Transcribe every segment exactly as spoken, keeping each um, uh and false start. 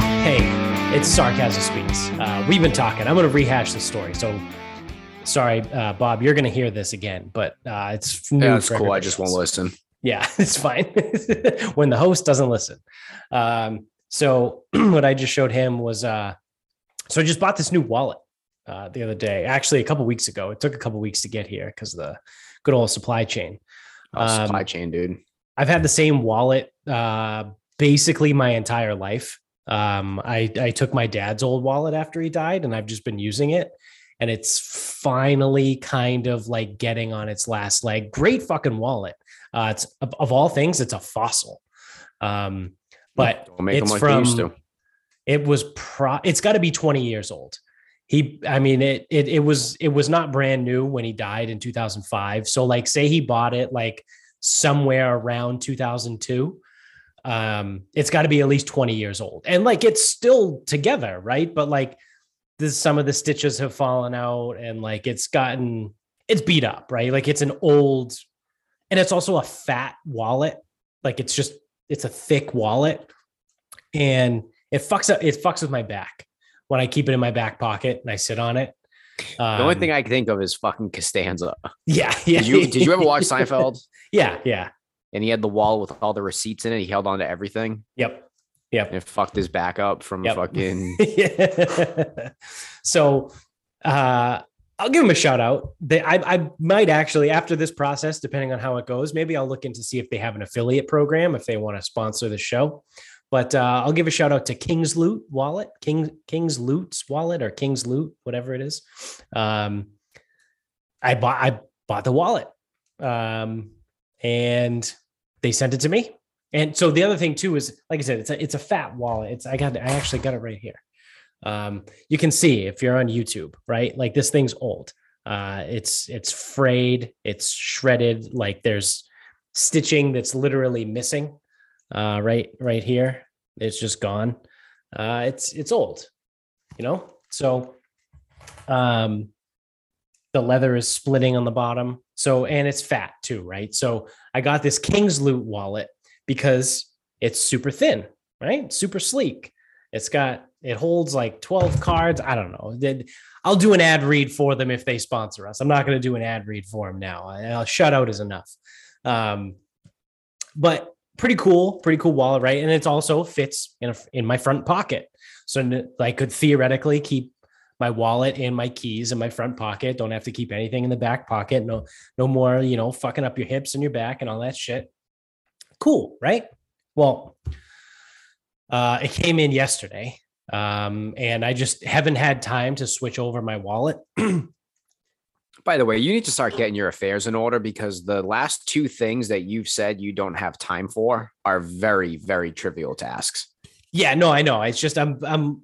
Hey, it's Sarcasm Speaks. Uh, we've been talking. I'm going to rehash the story. So, sorry, uh, Bob, you're going to hear this again, but uh, it's new. Yeah, it's cool. I just won't listen. Yeah, it's fine. When the host doesn't listen. Um, so what I just showed him was, uh, so I just bought this new wallet uh, the other day, actually a couple weeks ago. It took a couple weeks to get here because of the good old supply chain. Um, oh, supply chain, dude. I've had the same wallet uh, basically my entire life. Um, I, I took my dad's old wallet after he died, and I've just been using it, and it's finally kind of like getting on its last leg. Great fucking wallet. Uh, it's of, of all things, it's a fossil. Um, but it's like from, it was pro it's gotta be twenty years old. He, I mean, it, it, it was, it was not brand new when he died in two thousand five. So like, say he bought it like somewhere around two thousand two, um it's got to be at least twenty years old, and like it's still together, right? But like this, some of the stitches have fallen out, and like it's gotten, it's beat up, right? Like it's an old, and it's also a fat wallet. Like it's just, it's a thick wallet, and it fucks up, it fucks with my back when I keep it in my back pocket and I sit on it. Um, the only thing I can think of is fucking Costanza. Yeah, yeah. Did you, did you ever watch Seinfeld? Yeah, yeah. And he had the wall with all the receipts in it. He held on to everything. Yep. Yep. And it fucked his back up from yep. fucking. Yeah. So uh, I'll give him a shout out. They, I, I might actually, after this process, depending on how it goes, maybe I'll look into see if they have an affiliate program, if they want to sponsor the show. But uh, I'll give a shout out to King's Loot wallet, King, King's Loot's wallet or King's Loot, whatever it is. Um, I bought, I bought the wallet. Um, and they sent it to me. And so the other thing too is, like I said, it's a, it's a fat wallet. It's, I got, I actually got it right here. Um, you can see if you're on YouTube, right? Like this thing's old. Uh, it's, it's frayed, it's shredded. Like there's stitching that's literally missing, uh, right, right here. It's just gone. Uh, it's, it's old, you know? So, um, the leather is splitting on the bottom. So, and it's fat too, right? So I got this King's Loot wallet because it's super thin, right? Super sleek. It's got, it holds like twelve cards. I don't know. I'll do an ad read for them if they sponsor us. I'm not going to do an ad read for them now. I'll shout out is enough. Um, but pretty cool, pretty cool wallet, right? And it also fits in a, in my front pocket. So I could theoretically keep my wallet and my keys in my front pocket. Don't have to keep anything in the back pocket. No, no more, you know, fucking up your hips and your back and all that shit. Cool. Right. Well, uh, it came in yesterday. Um, and I just haven't had time to switch over my wallet. By the way, you need to start getting your affairs in order, because the last two things that you've said you don't have time for are very, very trivial tasks. Yeah, no, I know. It's just, I'm, I'm,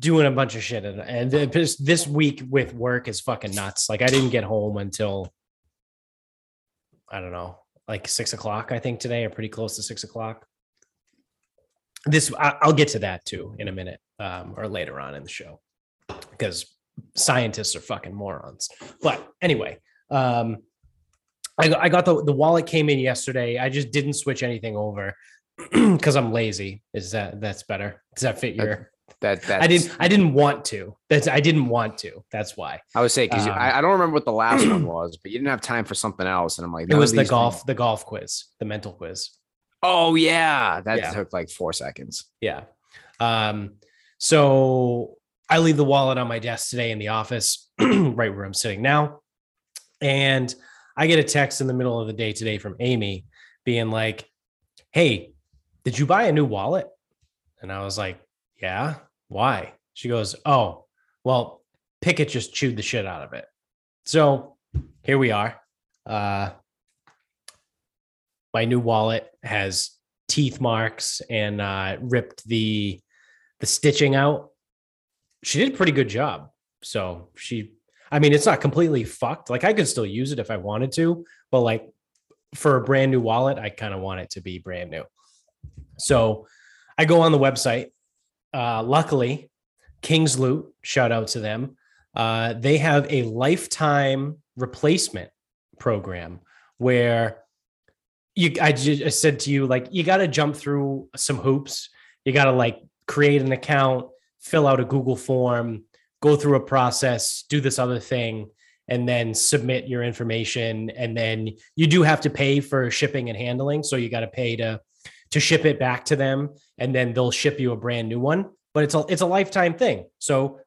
doing a bunch of shit, and, and this week with work is fucking nuts. Like I didn't get home until, I don't know, like six o'clock, I think today, or pretty close to six o'clock. This, I'll get to that too in a minute, um, or later on in the show, because scientists are fucking morons. But anyway, um, I, I got the, the wallet came in yesterday. I just didn't switch anything over because I'm lazy. Is that, that's better. Does that fit your... Okay. That that's, I didn't. I didn't want to. That's. I didn't want to. That's why. I would say because um, I, I don't remember what the last one was, but you didn't have time for something else, and I'm like, it was the golf, things. the golf quiz, the mental quiz. Oh yeah, that yeah. took like four seconds. Yeah. Um. So I leave the wallet on my desk today in the office, right where I'm sitting now, and I get a text in the middle of the day today from Amy, being like, "Hey, did you buy a new wallet?" And I was like, "Yeah, why?" She goes, "Oh, well, Pickett just chewed the shit out of it." So here we are. Uh, my new wallet has teeth marks and uh, ripped the the stitching out. She did a pretty good job. So she, I mean, it's not completely fucked. Like I could still use it if I wanted to, but like for a brand new wallet, I kind of want it to be brand new. So I go on the website. Uh, luckily, King's Loot, shout out to them. Uh, they have a lifetime replacement program where you, I just I said to you, like, you got to jump through some hoops. You got to like create an account, fill out a Google form, go through a process, do this other thing, and then submit your information. And then you do have to pay for shipping and handling. So you got to pay to, to ship it back to them, and then they'll ship you a brand new one, but it's a, it's a lifetime thing. So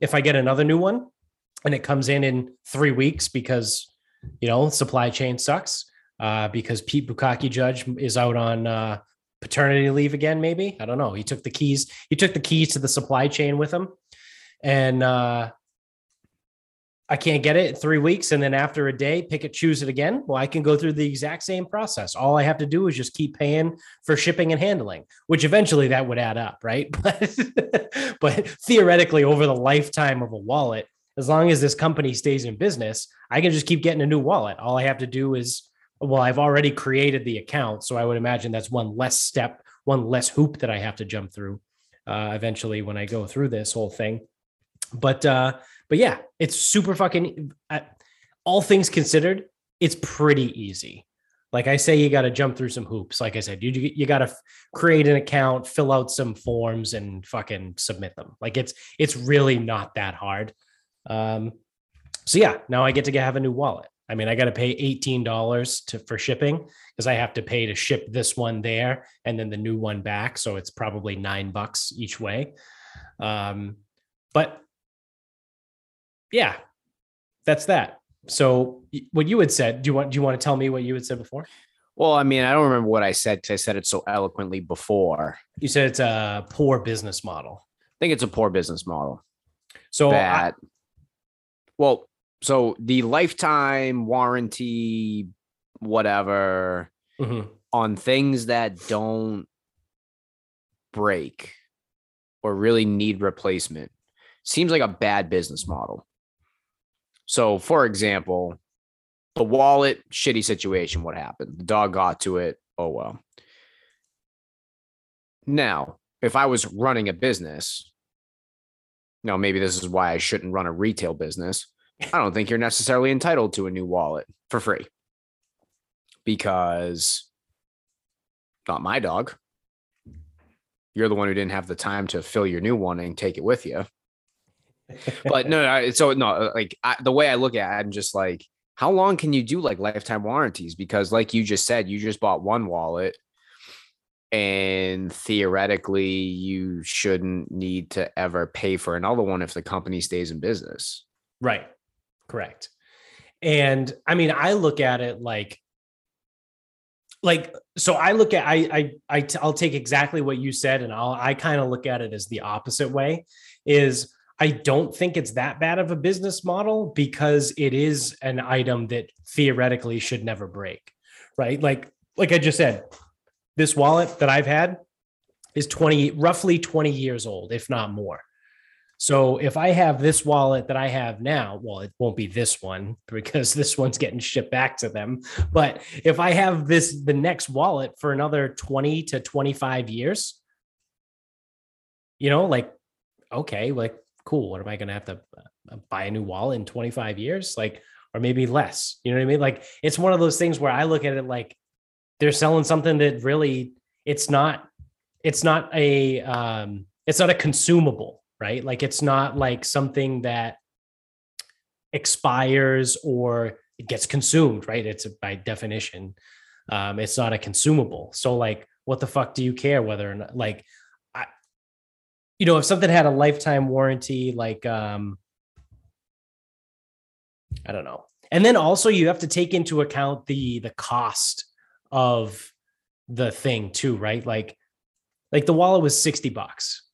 if I get another new one and it comes in in three weeks because, you know, supply chain sucks, uh, because Pete Bukaki Judge is out on uh, paternity leave again, maybe, I don't know. He took the keys. He took the keys to the supply chain with him, and uh, I can't get it in three weeks. And then after a day, Pickett choose it again. Well, I can go through the exact same process. All I have to do is just keep paying for shipping and handling, which eventually that would add up, right? But, but theoretically, over the lifetime of a wallet, as long as this company stays in business, I can just keep getting a new wallet. All I have to do is, well, I've already created the account. So I would imagine that's one less step, one less hoop that I have to jump through uh, eventually when I go through this whole thing. But, uh, but yeah, it's super fucking, uh, all things considered, it's pretty easy. Like I say, you got to jump through some hoops. Like I said, you, you got to f- create an account, fill out some forms, and fucking submit them. Like it's, it's really not that hard. Um, so yeah, now I get to get, have a new wallet. I mean, I got to pay eighteen dollars to, for shipping, because I have to pay to ship this one there and then the new one back. So it's probably nine bucks each way. Um, but yeah, that's that. So what you had said, do you want, do you want to tell me what you had said before? Well, I mean, I don't remember what I said, 'cause I said it so eloquently before. You said it's a poor business model. I think it's a poor business model. So that, I, well, so the lifetime warranty, whatever, mm-hmm. on things that don't break or really need replacement seems like a bad business model. So, for example, the wallet, shitty situation, what happened? The dog got to it. Oh, well. Now, if I was running a business, now maybe this is why I shouldn't run a retail business. I don't think you're necessarily entitled to a new wallet for free, because not my dog. You're the one who didn't have the time to fill your new one and take it with you. But no, no, so no, like I, the way I look at it, I'm just like, how long can you do like lifetime warranties? Because like you just said, you just bought one wallet, and theoretically you shouldn't need to ever pay for another one if the company stays in business. Right. Correct. And I mean, I look at it like, like, so I look at, I, I, I t- I'll take exactly what you said, and I'll, I kind of look at it as the opposite way. Is, I don't think it's that bad of a business model, because it is an item that theoretically should never break, right? Like, like I just said, this wallet that I've had is twenty, roughly twenty years old, if not more. So if I have this wallet that I have now, well, it won't be this one, because this one's getting shipped back to them. But if I have this, the next wallet, for another twenty to twenty-five years, you know, like, okay, like, cool. What am I going to have to buy a new wallet in twenty-five years? Like, or maybe less, you know what I mean? Like, it's one of those things where I look at it like they're selling something that really, it's not, it's not a, um, it's not a consumable, right? Like, it's not like something that expires or it gets consumed, right? It's by definition. Um, it's not a consumable. So like, what the fuck do you care whether or not, like, you know, if something had a lifetime warranty, like, um, I don't know. And then also you have to take into account the, the cost of the thing too, right? Like, like the wallet was sixty bucks.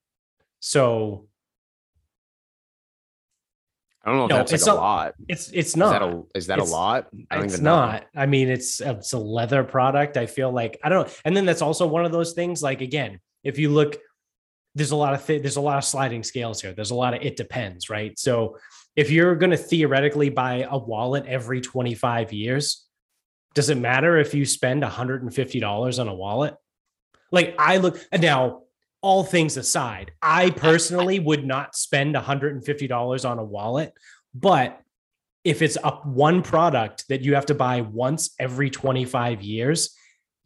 So I don't know if no, that's like it's a not, lot. It's, it's not, is that a, is that a lot? I don't it's even know. not. I mean, it's, it's a leather product. I feel like, I don't know. And then that's also one of those things. Like, again, if you look, there's a lot of th- there's a lot of sliding scales here. There's a lot of, it depends, right? So if you're going to theoretically buy a wallet every twenty-five years, does it matter if you spend one hundred fifty dollars on a wallet? Like, I look now, all things aside, I personally would not spend one hundred fifty dollars on a wallet, but if it's up one product that you have to buy once every twenty-five years,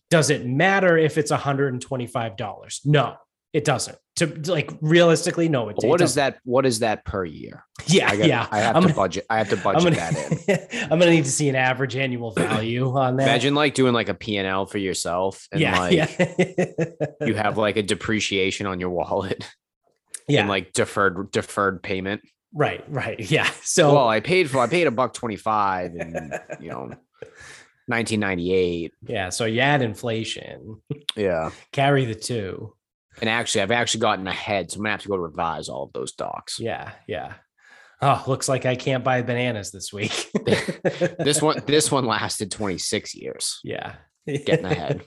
does it matter if it's one hundred twenty-five dollars? No, it doesn't. to like realistically, no. It, what it is that? What is that per year? Yeah, I gotta, yeah. I have I'm to gonna, budget. I have to budget gonna, that in. I'm gonna need to see an average annual value on that. Imagine like doing like a P and L for yourself, and yeah, like yeah. you have like a depreciation on your wallet. Yeah, and like deferred deferred payment. Right, right, yeah. So well, I paid for I paid a buck twenty five, and you know. nineteen ninety-eight. Yeah. So you add inflation. Yeah. Carry the two. And actually, I've actually gotten ahead. So I'm going to have to go revise all of those docs. Yeah. Yeah. Oh, looks like I can't buy bananas this week. This one, this one lasted twenty-six years. Yeah. Getting ahead.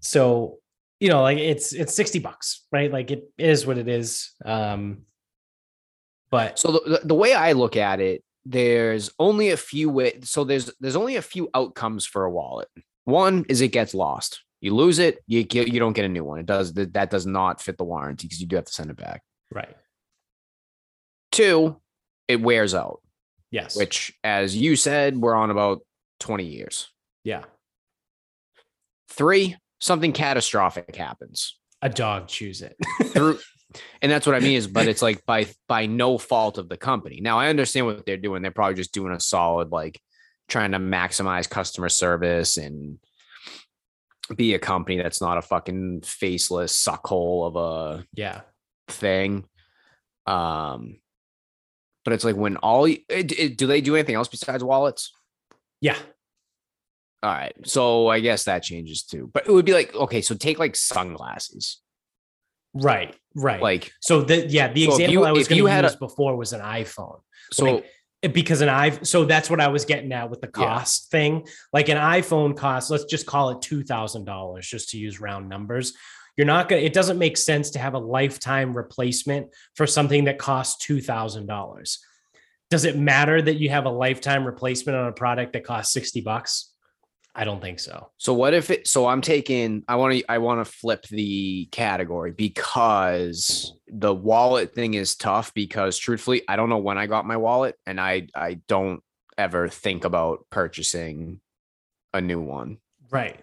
So, you know, like it's, it's sixty bucks, right? Like it is what it is. Um, but so the, the way I look at it, There's only a few ways. So there's, there's only a few outcomes for a wallet. One is it gets lost. You lose it. You get, you don't get a new one. It does. That does not fit the warranty because you do have to send it back. Right. Two, it wears out. Yes. Which, as you said, we're on about twenty years. Yeah. Three, something catastrophic happens. A dog chews it. Through. And that's what I mean is, but it's like by, by no fault of the company. Now I understand what they're doing. They're probably just doing a solid, like trying to maximize customer service and be a company that's not a fucking faceless suckhole of a yeah thing. Um, but it's like when all it, it, do they do anything else besides wallets? Yeah. All right. So I guess that changes too, but it would be like, okay, so take like sunglasses. Right, right. Like so the yeah, the so example you, I was going to use a, before was an iPhone. So like, because an iPhone, so that's what I was getting at with the cost yeah. thing. Like an iPhone costs, let's just call it two thousand dollars just to use round numbers. You're not going to, it doesn't make sense to have a lifetime replacement for something that costs two thousand dollars. Does it matter that you have a lifetime replacement on a product that costs sixty bucks? I don't think so. So what if it, so I'm taking, I want to, I want to flip the category because the wallet thing is tough because truthfully, I don't know when I got my wallet and I, I don't ever think about purchasing a new one. Right.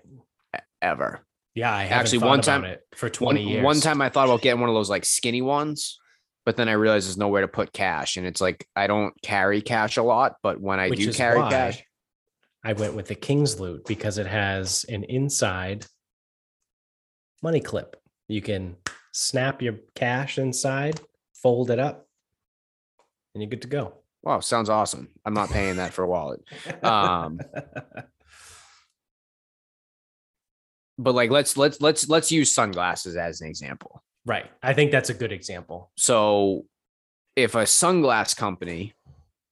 Ever. Yeah. I haven't actually one time it for twenty years. One time I thought about getting one of those like skinny ones, but then I realized there's nowhere to put cash. And it's like, I don't carry cash a lot, but when I do carry cash, I went with the King's Loot because it has an inside money clip. You can snap your cash inside, fold it up, and you're good to go. Wow, sounds awesome. I'm not paying that for a wallet. Um, but like, let's let's let's let's use sunglasses as an example. Right. I think that's a good example. So, if a sunglass company.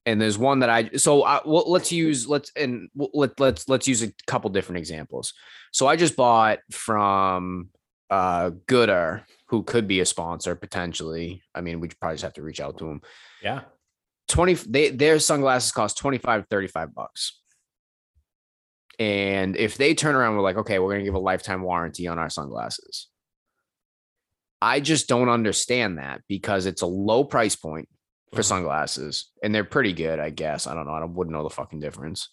And there's one that I, so I, well, let's use, let's, and let, let's, let's use a couple different examples. So I just bought from uh, Gooder, who could be a sponsor potentially. I mean, we probably just have to reach out to him. Yeah. twenty, they, their sunglasses cost twenty-five, thirty-five bucks. And if they turn around, we're like, okay, we're going to give a lifetime warranty on our sunglasses. I just don't understand that because it's a low price point for sunglasses and they're pretty good, I guess. I don't know. I wouldn't know the fucking difference.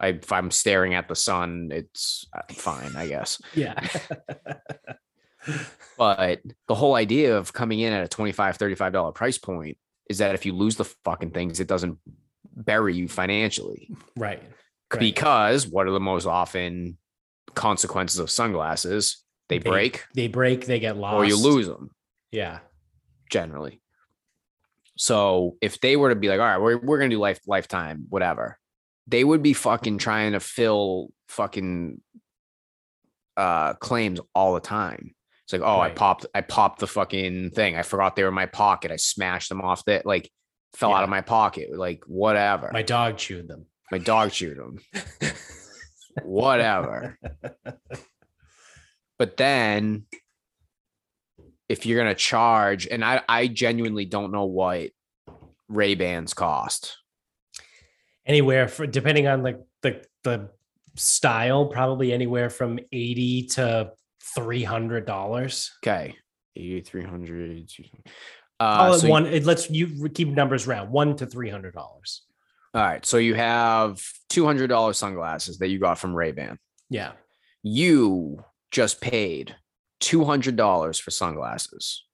I, if I'm staring at the sun, it's fine, I guess. Yeah. But the whole idea of coming in at a twenty-five, thirty-five dollars price point is that if you lose the fucking things, it doesn't bury you financially. Right. Right. Because what are the most often consequences of sunglasses? They, they break, they break, they get lost or you lose them. Yeah. Generally. So if they were to be like, all right, we're, we're going to do life lifetime, whatever, they would be fucking trying to fill fucking uh, claims all the time. It's like, oh, right. I popped, I popped the fucking thing. I forgot they were in my pocket. I smashed them off that, like fell yeah. out of my pocket, like whatever. My dog chewed them. My dog chewed them. Whatever. But then if you're going to charge, and I, I genuinely don't know what Ray-Bans cost. Anywhere for, depending on like the, the style, probably anywhere from eighty to three hundred dollars. Okay. eighty, three hundred. Uh, oh, so one, it lets you keep numbers round, one to three hundred dollars. All right. So you have two hundred dollars sunglasses that you got from Ray-Ban. Yeah. You just paid two hundred dollars for sunglasses,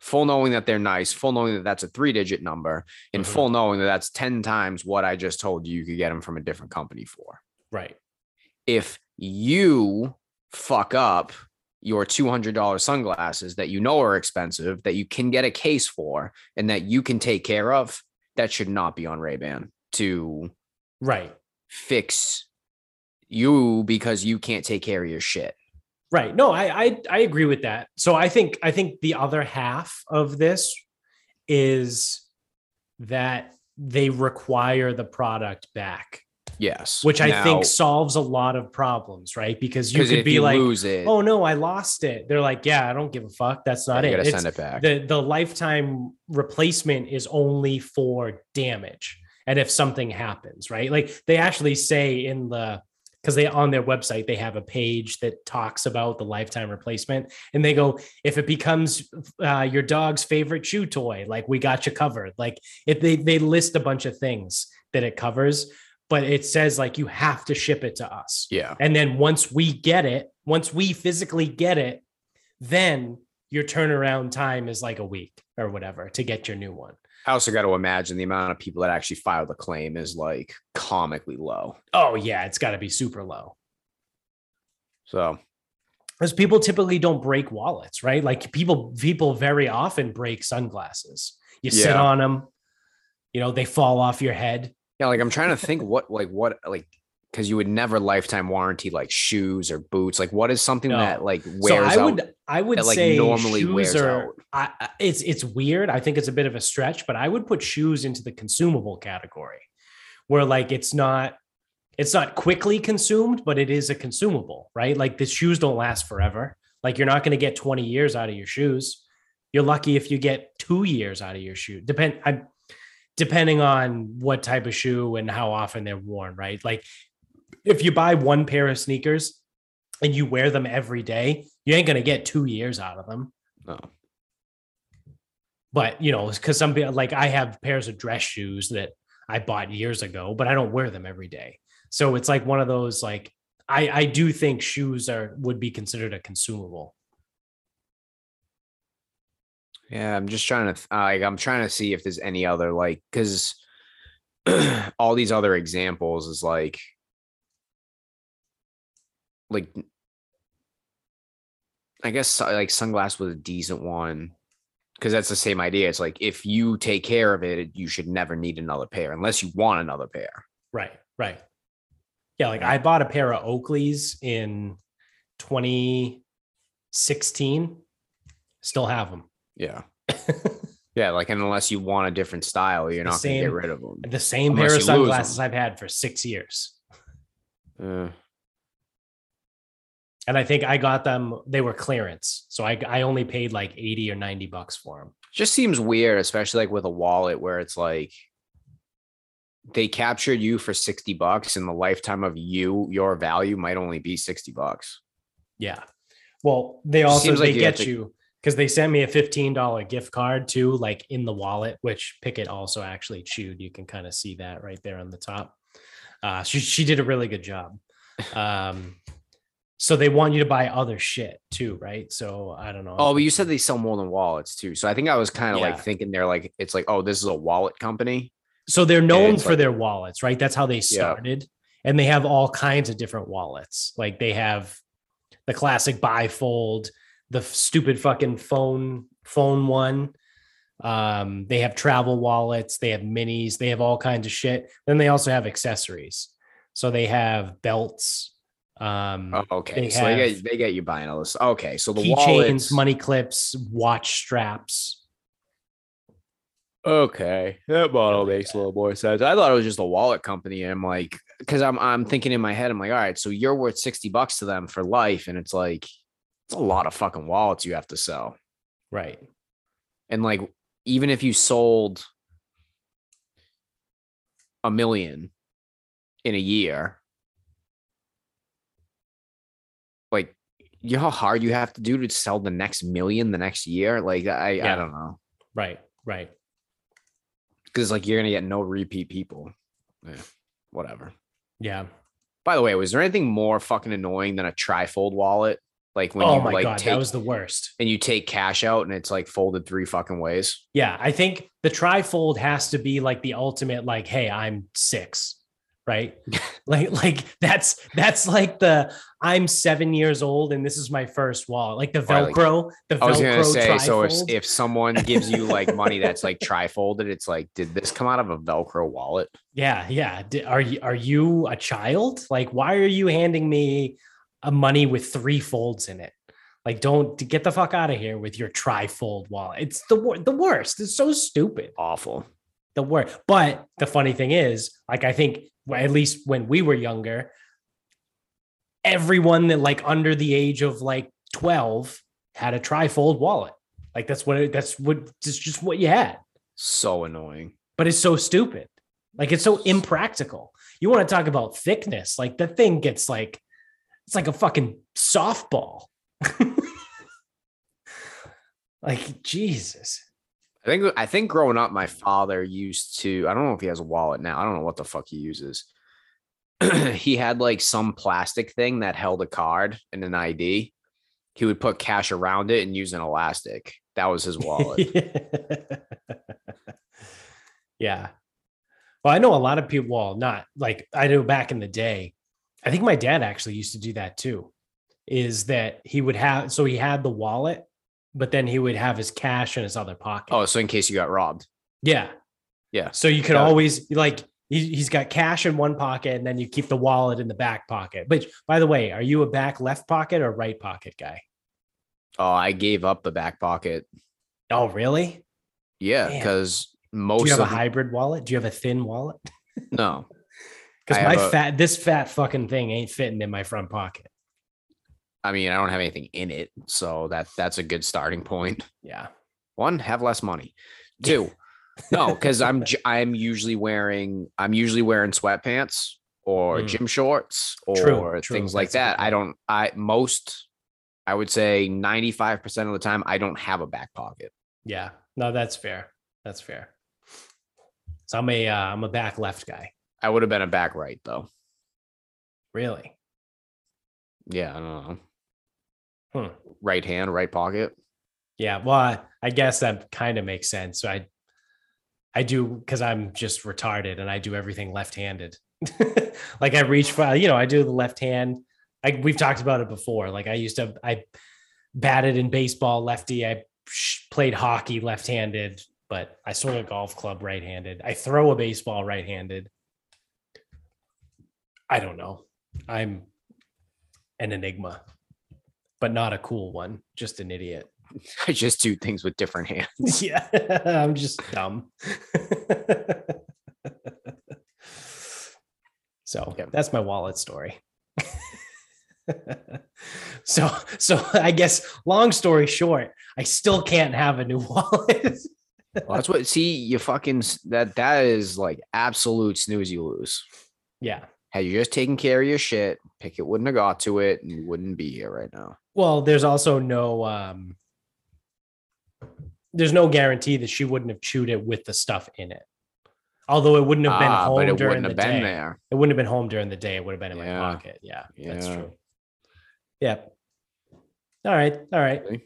full knowing that they're nice, full knowing that that's a three-digit number, and mm-hmm. full knowing that that's ten times what I just told you you could get them from a different company for. Right. If you fuck up your two hundred dollars sunglasses that you know are expensive, that you can get a case for, and that you can take care of, that should not be on Ray-Ban to right fix you because you can't take care of your shit. Right. No, I, I, I agree with that. So I think, I think the other half of this is that they require the product back. Yes. Which I now, think solves a lot of problems, right? Because you could be you like, it, oh no, I lost it. They're like, yeah, I don't give a fuck. That's not it. It's, send it back. The, the lifetime replacement is only for damage. And if something happens, right? Like they actually say in the, because they on their website, they have a page that talks about the lifetime replacement. And they go, if it becomes uh, your dog's favorite shoe toy, like we got you covered. Like if they, they list a bunch of things that it covers, but it says like, you have to ship it to us. Yeah. And then once we get it, once we physically get it, then your turnaround time is like a week or whatever to get your new one. I also got to imagine the amount of people that actually file the claim is like comically low. Oh yeah. It's gotta be super low. So. Because people typically don't break wallets, right? Like people, people very often break sunglasses. You yeah. sit on them, you know, they fall off your head. Yeah. Like I'm trying to think what, like what, like, cause you would never lifetime warranty, like shoes or boots. Like what is something no. that like wears so I would, out? I would that, like, say normally shoes wears are, out. I, it's, it's weird. I think it's a bit of a stretch, but I would put shoes into the consumable category where like, it's not, it's not quickly consumed, but it is a consumable, right? Like the shoes don't last forever. Like you're not going to get twenty years out of your shoes. You're lucky if you get two years out of your shoe. Depend I, depending on what type of shoe and how often they're worn, right? Like, if you buy one pair of sneakers and you wear them every day, you ain't going to get two years out of them. No. But, you know, because some people, like I have pairs of dress shoes that I bought years ago, but I don't wear them every day. So it's like one of those, like, I, I do think shoes are would be considered a consumable. Yeah, I'm just trying to, like, I'm trying to see if there's any other, like, because all these other examples is like, like, I guess like sunglass was a decent one because that's the same idea. It's like, if you take care of it, you should never need another pair unless you want another pair. Right. Right. Yeah. Like I bought a pair of Oakleys in twenty sixteen, still have them. Yeah. Yeah. Like, and unless you want a different style, you're the not going to get rid of them. The same pair of sunglasses I've had for six years. Uh, And I think I got them, they were clearance. So I I only paid like eighty or ninety bucks for them. Just seems weird, especially like with a wallet where it's like they captured you for sixty bucks and the lifetime of you, your value might only be sixty bucks. Yeah. Well, they also, they like you get to... you because they sent me a fifteen dollars gift card too, like in the wallet, which Pickett also actually chewed. You can kind of see that right there on the top. Uh, she, she did a really good job. Um, So they want you to buy other shit too, right? So I don't know. Oh, but you said they sell more than wallets too. So I think I was kind of yeah. like thinking they're like, it's like, oh, this is a wallet company. So they're known for like, their wallets, right? That's how they started. Yeah. And they have all kinds of different wallets. Like they have the classic bifold, the stupid fucking phone, phone one. Um, they have travel wallets. They have minis. They have all kinds of shit. Then they also have accessories. So they have belts. Um, oh, okay. They so they get, they get you buying all this. Okay. So the wallets, money clips, watch straps. Okay. That model makes a little more sense. I thought it was just a wallet company. And I'm like, cause I'm, I'm thinking in my head, I'm like, all right, so you're worth sixty bucks to them for life. And it's like, it's a lot of fucking wallets you have to sell. Right. And like, even if you sold a million in a year, like, you know how hard you have to do to sell the next million the next year? Like, I, yeah. I don't know. Right, right. Because, like, you're going to get no repeat people. Yeah, whatever. Yeah. By the way, was there anything more fucking annoying than a trifold wallet? Like when oh you my like God, take, that was the worst. And you take cash out and it's like folded three fucking ways. Yeah. I think the tri-fold has to be like the ultimate, like, hey, I'm six, right? like, like that's, that's like the, I'm seven years old and this is my first wallet. Like the Velcro, like, the Velcro I was going to say, tri-fold. So if, if someone gives you like money that's like tri-folded, it's like, did this come out of a Velcro wallet? Yeah. Yeah. Are you, are you a child? Like, why are you handing me a money with three folds in it? Like, don't get the fuck out of here with your tri-fold wallet. It's the the worst. It's so stupid. Awful. The worst. But the funny thing is, like, I think at least when we were younger, everyone that like under the age of like twelve had a tri-fold wallet. Like that's what, it, that's what, it's just what you had. So annoying, but it's so stupid. Like it's so impractical. You want to talk about thickness. Like the thing gets like, it's like a fucking softball. Like Jesus. I think I think growing up, my father used to, I don't know if he has a wallet now. I don't know what the fuck he uses. He had like some plastic thing that held a card and an I D. He would put cash around it and use an elastic. That was his wallet. Yeah. Well, I know a lot of people, well, not like I do back in the day. I think my dad actually used to do that too, is that he would have, so he had the wallet, but then he would have his cash in his other pocket. Oh, so in case you got robbed. Yeah. Yeah. So you could yeah. always like, he, he's got cash in one pocket and then you keep the wallet in the back pocket. But by the way, are you a back left pocket or right pocket guy? Oh, I gave up the back pocket. Oh, really? Yeah. Damn. Cause most Do you have of a hybrid wallet? Do you have a thin wallet? No. Because my a, fat, this fat fucking thing ain't fitting in my front pocket. I mean, I don't have anything in it, so that that's a good starting point. Yeah. One, have less money. Two, no, because I'm I'm usually wearing I'm usually wearing sweatpants or mm. gym shorts or true, things true. like that's that. I don't. I most I would say ninety-five percent of the time I don't have a back pocket. Yeah. No, that's fair. That's fair. So I'm a uh, I'm a back left guy. I would have been a back right though. Really? Yeah, I don't know. Hmm. Right hand, right pocket. Yeah, well, I guess that kind of makes sense. So I, I do because I'm just retarded and I do everything left-handed. Like I reach for, you know, I do the left hand. I we've talked about it before. Like I used to, I batted in baseball lefty. I played hockey left-handed, but I swing a golf club right-handed. I throw a baseball right-handed. I don't know. I'm an enigma, but not a cool one. Just an idiot. I just do things with different hands. Yeah, I'm just dumb. So yeah. That's my wallet story. so, so I guess long story short, I still can't have a new wallet. Well, that's what, see, you fucking, that, that is like absolute snooze you lose. Yeah. Had you just taken care of your shit, Pickett wouldn't have got to it and you wouldn't be here right now. Well, there's also no, um, there's no guarantee that she wouldn't have chewed it with the stuff in it. Although it wouldn't have been ah, home but it during wouldn't the have been day. There. It wouldn't have been home during the day. It would have been in yeah. my pocket. Yeah, yeah, that's true. Yeah. All right. All right. Really?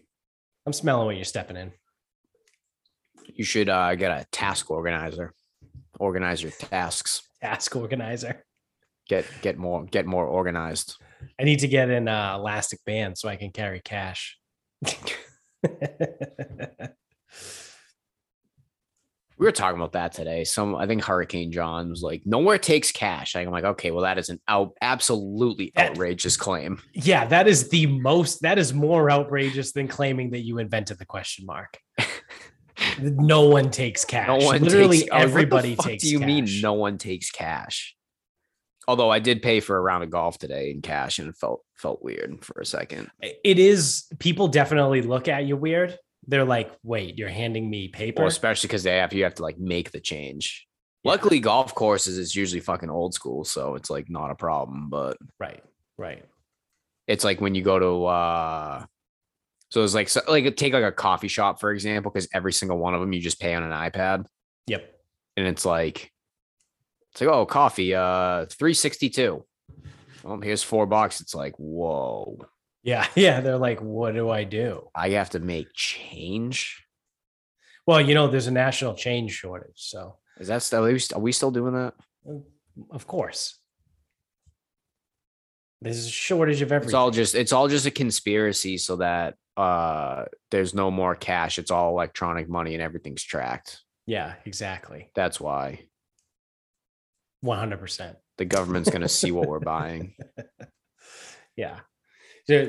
I'm smelling what you're stepping in. You should uh, get a task organizer. Organize your tasks. Task organizer. Get get more get more organized. I need to get an uh, elastic band so I can carry cash. We were talking about that today. Some I think Hurricane John was like, nowhere takes cash. I'm like, okay, well, that is an out, absolutely that, outrageous claim. Yeah, that is the most. That is more outrageous than claiming that you invented the question mark. No one takes cash. No one Literally, takes, everybody takes. Do you cash. mean no one takes cash? Although I did pay for a round of golf today in cash and it felt felt weird for a second. It is. People definitely look at you weird. They're like, wait, you're handing me paper? Well, especially because they have you have to like make the change. Yeah. Luckily, golf courses is usually fucking old school. So it's like not a problem. But right. Right. It's like when you go to. Uh, so it's like so, like take like a coffee shop, for example, because every single one of them you just pay on an iPad. Yep. And it's like. It's like, oh, coffee, uh, three sixty-two. Well, here's four bucks. It's like, whoa. Yeah. Yeah. They're like, what do I do? I have to make change. Well, you know, there's a national change shortage. So is that still, are we still doing that? Of course. There's a shortage of everything. It's all just, it's all just a conspiracy so that uh, there's no more cash. It's all electronic money and everything's tracked. Yeah, exactly. That's why. one hundred percent. The government's going to see what we're buying. Yeah.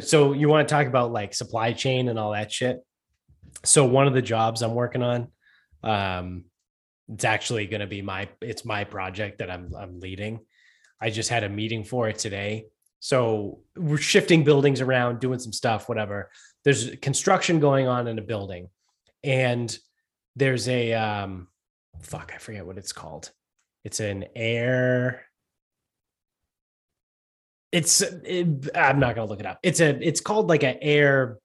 So you want to talk about like supply chain and all that shit. So one of the jobs I'm working on, um, it's actually going to be my, it's my project that I'm, I'm leading. I just had a meeting for it today. So we're shifting buildings around, doing some stuff, whatever. There's construction going on in a building and there's a, um, fuck, I forget what it's called. It's an air. It's, it, I'm not going to look it up. It's a, it's called like an air,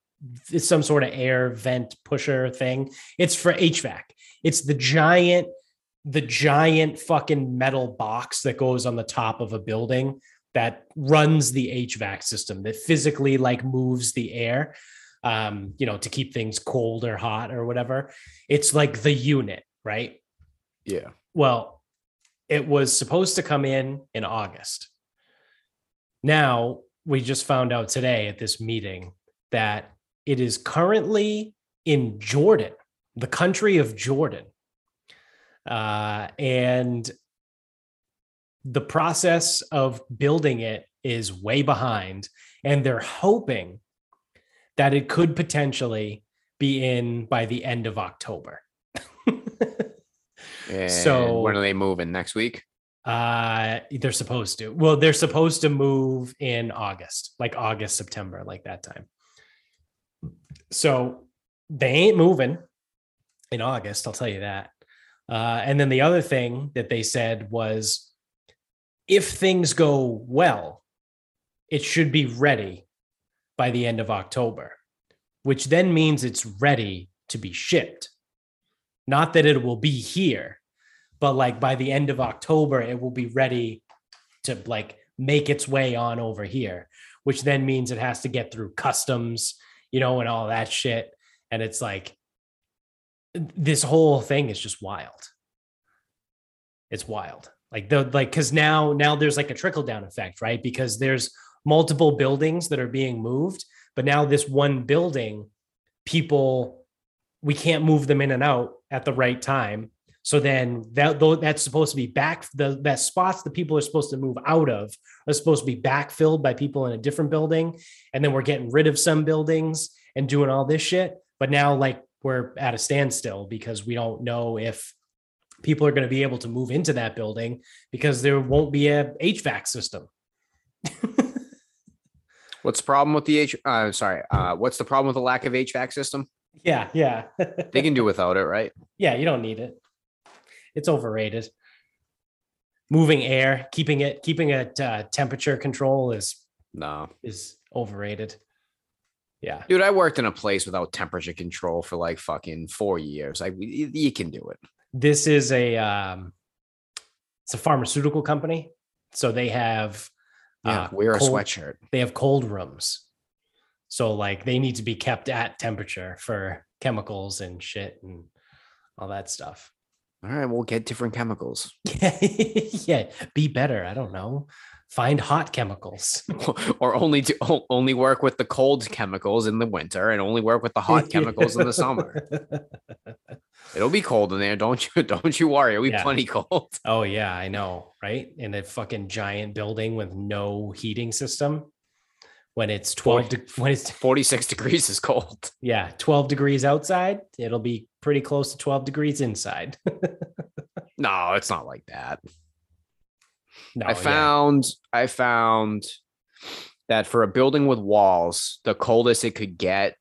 it's some sort of air vent pusher thing. It's for H V A C. It's the giant, the giant fucking metal box that goes on the top of a building that runs the H V A C system that physically like moves the air, um, you know, to keep things cold or hot or whatever. It's like the unit, right? Yeah. Well, it was supposed to come in in August. Now, we just found out today at this meeting that it is currently in Jordan, the country of Jordan. Uh, and the process of building it is way behind. And they're hoping that it could potentially be in by the end of October. So when are they moving? Next week? Uh, they're supposed to, well, they're supposed to move in August, like August, September, like that time. So they ain't moving in August. I'll tell you that. Uh, and then the other thing that they said was if things go well, it should be ready by the end of October, which then means it's ready to be shipped. Not that it will be here, but like by the end of October, it will be ready to like make its way on over here, which then means it has to get through customs, you know, and all that shit. And it's like, this whole thing is just wild. It's wild. Like the, like, cause now, now there's like a trickle down effect, right? Because there's multiple buildings that are being moved, but now this one building, people, we can't move them in and out at the right time. So then that that's supposed to be back, the that spots the people are supposed to move out of are supposed to be backfilled by people in a different building. And then we're getting rid of some buildings and doing all this shit. But now like we're at a standstill because we don't know if people are going to be able to move into that building because there won't be a H V A C system. What's the problem with the H? Uh, sorry. Uh, what's the problem with the lack of H V A C system? Yeah. Yeah. They can do without it, right? Yeah. You don't need it. It's overrated. Moving air, keeping it, keeping it uh, temperature control is no is overrated. Yeah, dude, I worked in a place without temperature control for like fucking four years. Like you, you can do it. This is a um, it's a pharmaceutical company, so they have yeah, uh, wear cold, a sweatshirt. They have cold rooms, so like they need to be kept at temperature for chemicals and shit and all that stuff. All right, we'll get different chemicals. Yeah, be better. I don't know. Find hot chemicals, or only do, only work with the cold chemicals in the winter, and only work with the hot chemicals in the summer. It'll be cold in there, don't you? Don't you worry. It'll be yeah. plenty cold. Oh yeah, I know, right? In a fucking giant building with no heating system, when it's twelve, forty, de- when it's forty-six degrees is cold. Yeah, twelve degrees outside. It'll be pretty close to twelve degrees inside. No, it's not like that. No, I found yeah. I found that for a building with walls, the coldest it could get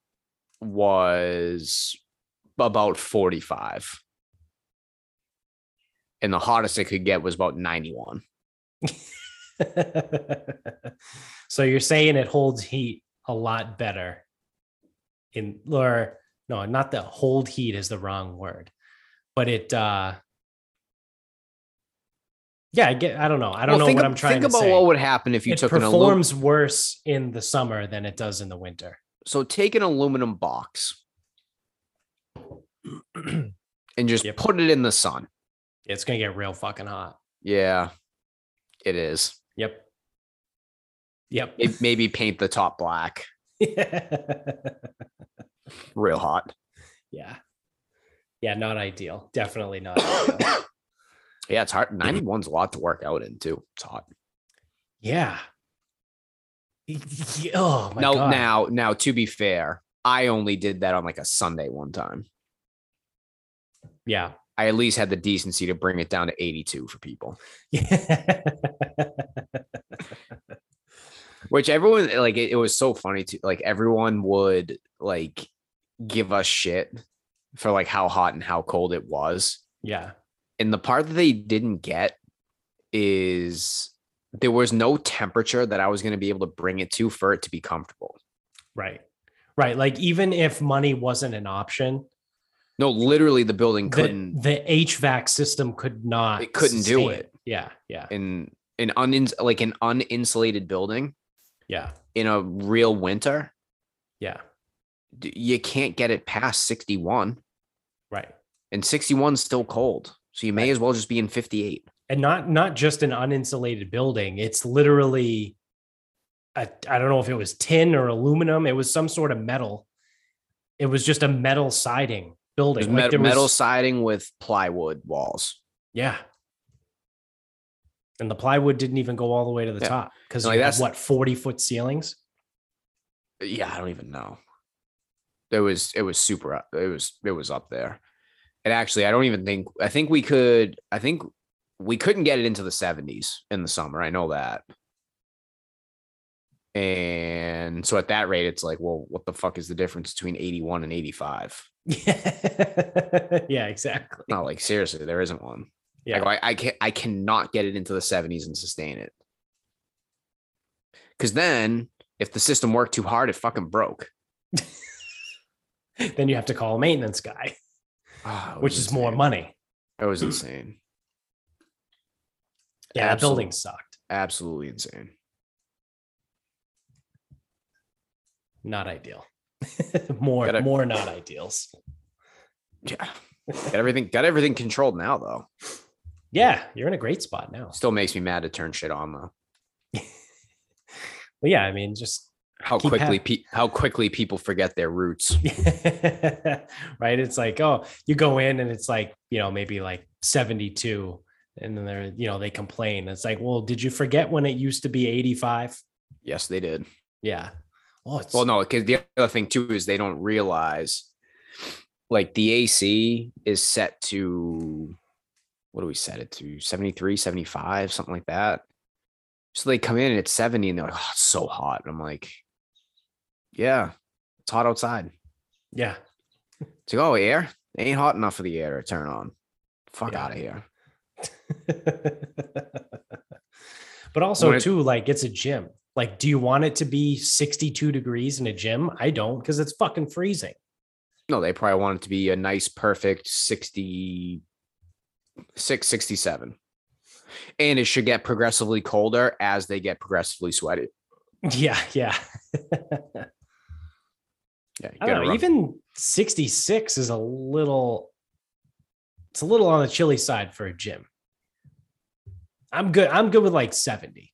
was about forty-five. And the hottest it could get was about ninety-one. So you're saying it holds heat a lot better in or no, not the hold heat is the wrong word, but it, uh, Yeah, I get. I don't know. I don't well, know think, what I'm trying to say. Think about what would happen if you it took an aluminum. It performs worse in the summer than it does in the winter. So take an aluminum box and just yep. put it in the sun. It's going to get real fucking hot. Yeah, it is. Yep. Yep. It, maybe paint the top black. Real hot. Yeah. Yeah, not ideal. Definitely not ideal. Yeah, it's hard. ninety-one's a lot to work out in, too. It's hot. Yeah. Oh, my now, God. Now, now, to be fair, I only did that on like a Sunday one time. Yeah. I at least had the decency to bring it down to eighty-two for people. Yeah. Which everyone, like, it, it was so funny, too. Like, everyone would, like, give us shit for, like, how hot and how cold it was. Yeah. And the part that they didn't get is there was no temperature that I was going to be able to bring it to for it to be comfortable. Right. Right. Like even if money wasn't an option. No, literally the building couldn't. The, the H V A C system could not. It couldn't sustain. do it. Yeah. Yeah. In an un like an uninsulated building. Yeah. In a real winter. Yeah. You can't get it past sixty-one. Right. And sixty-one is still cold. So you may right. as well just be in fifty-eight. And not not just an uninsulated building. It's literally, a, I don't know if it was tin or aluminum. It was some sort of metal. It was just a metal siding building. Like met, there metal was, siding with plywood walls. Yeah. And the plywood didn't even go all the way to the yeah. top. Because like that's what, forty-foot ceilings? Yeah, I don't even know. It was, it was super, up, it was, it was up there. And actually, I don't even think, I think we could, I think we couldn't get it into the seventies in the summer. I know that. And so at that rate, it's like, well, what the fuck is the difference between eighty-one and eighty-five? Yeah, yeah, exactly. No, like seriously, there isn't one. Yeah. Like, I, I can I cannot get it into the seventies and sustain it. Because then if the system worked too hard, it fucking broke. Then you have to call a maintenance guy. Oh, which is insane. More money. That was insane. Yeah, that building sucked. Absolutely insane. Not ideal. more, gotta, more not ideals. Yeah. Got everything, got everything controlled now, though. Yeah, you're in a great spot now. Still makes me mad to turn shit on, though. Well, yeah, I mean, just. How quickly pe- how quickly people forget their roots. Right. It's like, oh, you go in and it's like, you know, maybe like seventy-two and then they're, you know, they complain. It's like, well, did you forget when it used to be eighty-five? Yes, they did. Yeah. Well, it's- well no, because the other thing too is they don't realize like the A C is set to, what do we set it to? seventy-three, seventy-five, something like that. So they come in and it's seventy and they're like, oh, it's so hot. And I'm like, yeah, it's hot outside. Yeah. It's like, oh, air? It ain't hot enough for the air to turn on. Fuck yeah. Out of here. But also, when too, it, like, it's a gym. Like, do you want it to be sixty-two degrees in a gym? I don't, because it's fucking freezing. No, they probably want it to be a nice, perfect sixty-six, sixty-seven. And it should get progressively colder as they get progressively sweaty. Yeah, yeah. Yeah, I don't know, even sixty-six is a little, it's a little on the chilly side for a gym. I'm good. I'm good with like seventy.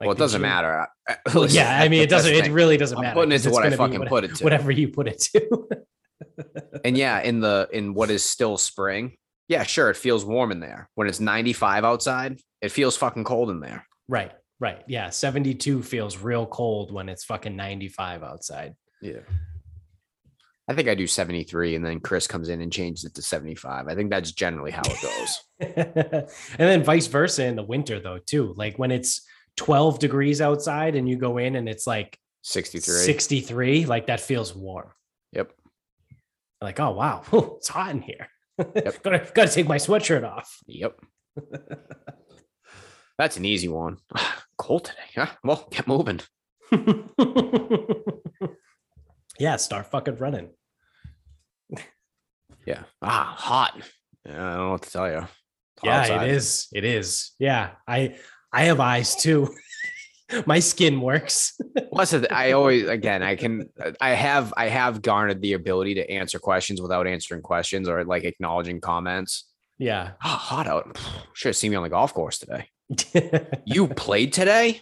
Like well, it doesn't gym. matter. I, well, yeah, I mean, it doesn't, thing. it really doesn't I'm matter. Putting it to what I fucking what, put it to. Whatever you put it to. And yeah, in the, in what is still spring. Yeah, sure. It feels warm in there. When it's ninety-five outside, it feels fucking cold in there. Right, right. Yeah, seventy-two feels real cold when it's fucking ninety-five outside. Yeah. I think I do seventy-three, and then Chris comes in and changes it to seventy-five. I think that's generally how it goes. And then vice versa in the winter, though, too. Like when it's twelve degrees outside and you go in and it's like sixty-three, sixty-three, like that feels warm. Yep. Like, oh, wow, it's hot in here. Yep. gotta, gotta take my sweatshirt off. Yep. That's an easy one. Cold today, huh? Well, get moving. Yeah, start fucking running. Yeah. Ah, hot. Yeah, I don't know what to tell you. Yeah, outside. It is. It is. Yeah. I, I have eyes too. My skin works. Plus, I always, again, I can, I have, I have garnered the ability to answer questions without answering questions or like acknowledging comments. Yeah. Oh, hot out. Should have seen me on the golf course today. You played today?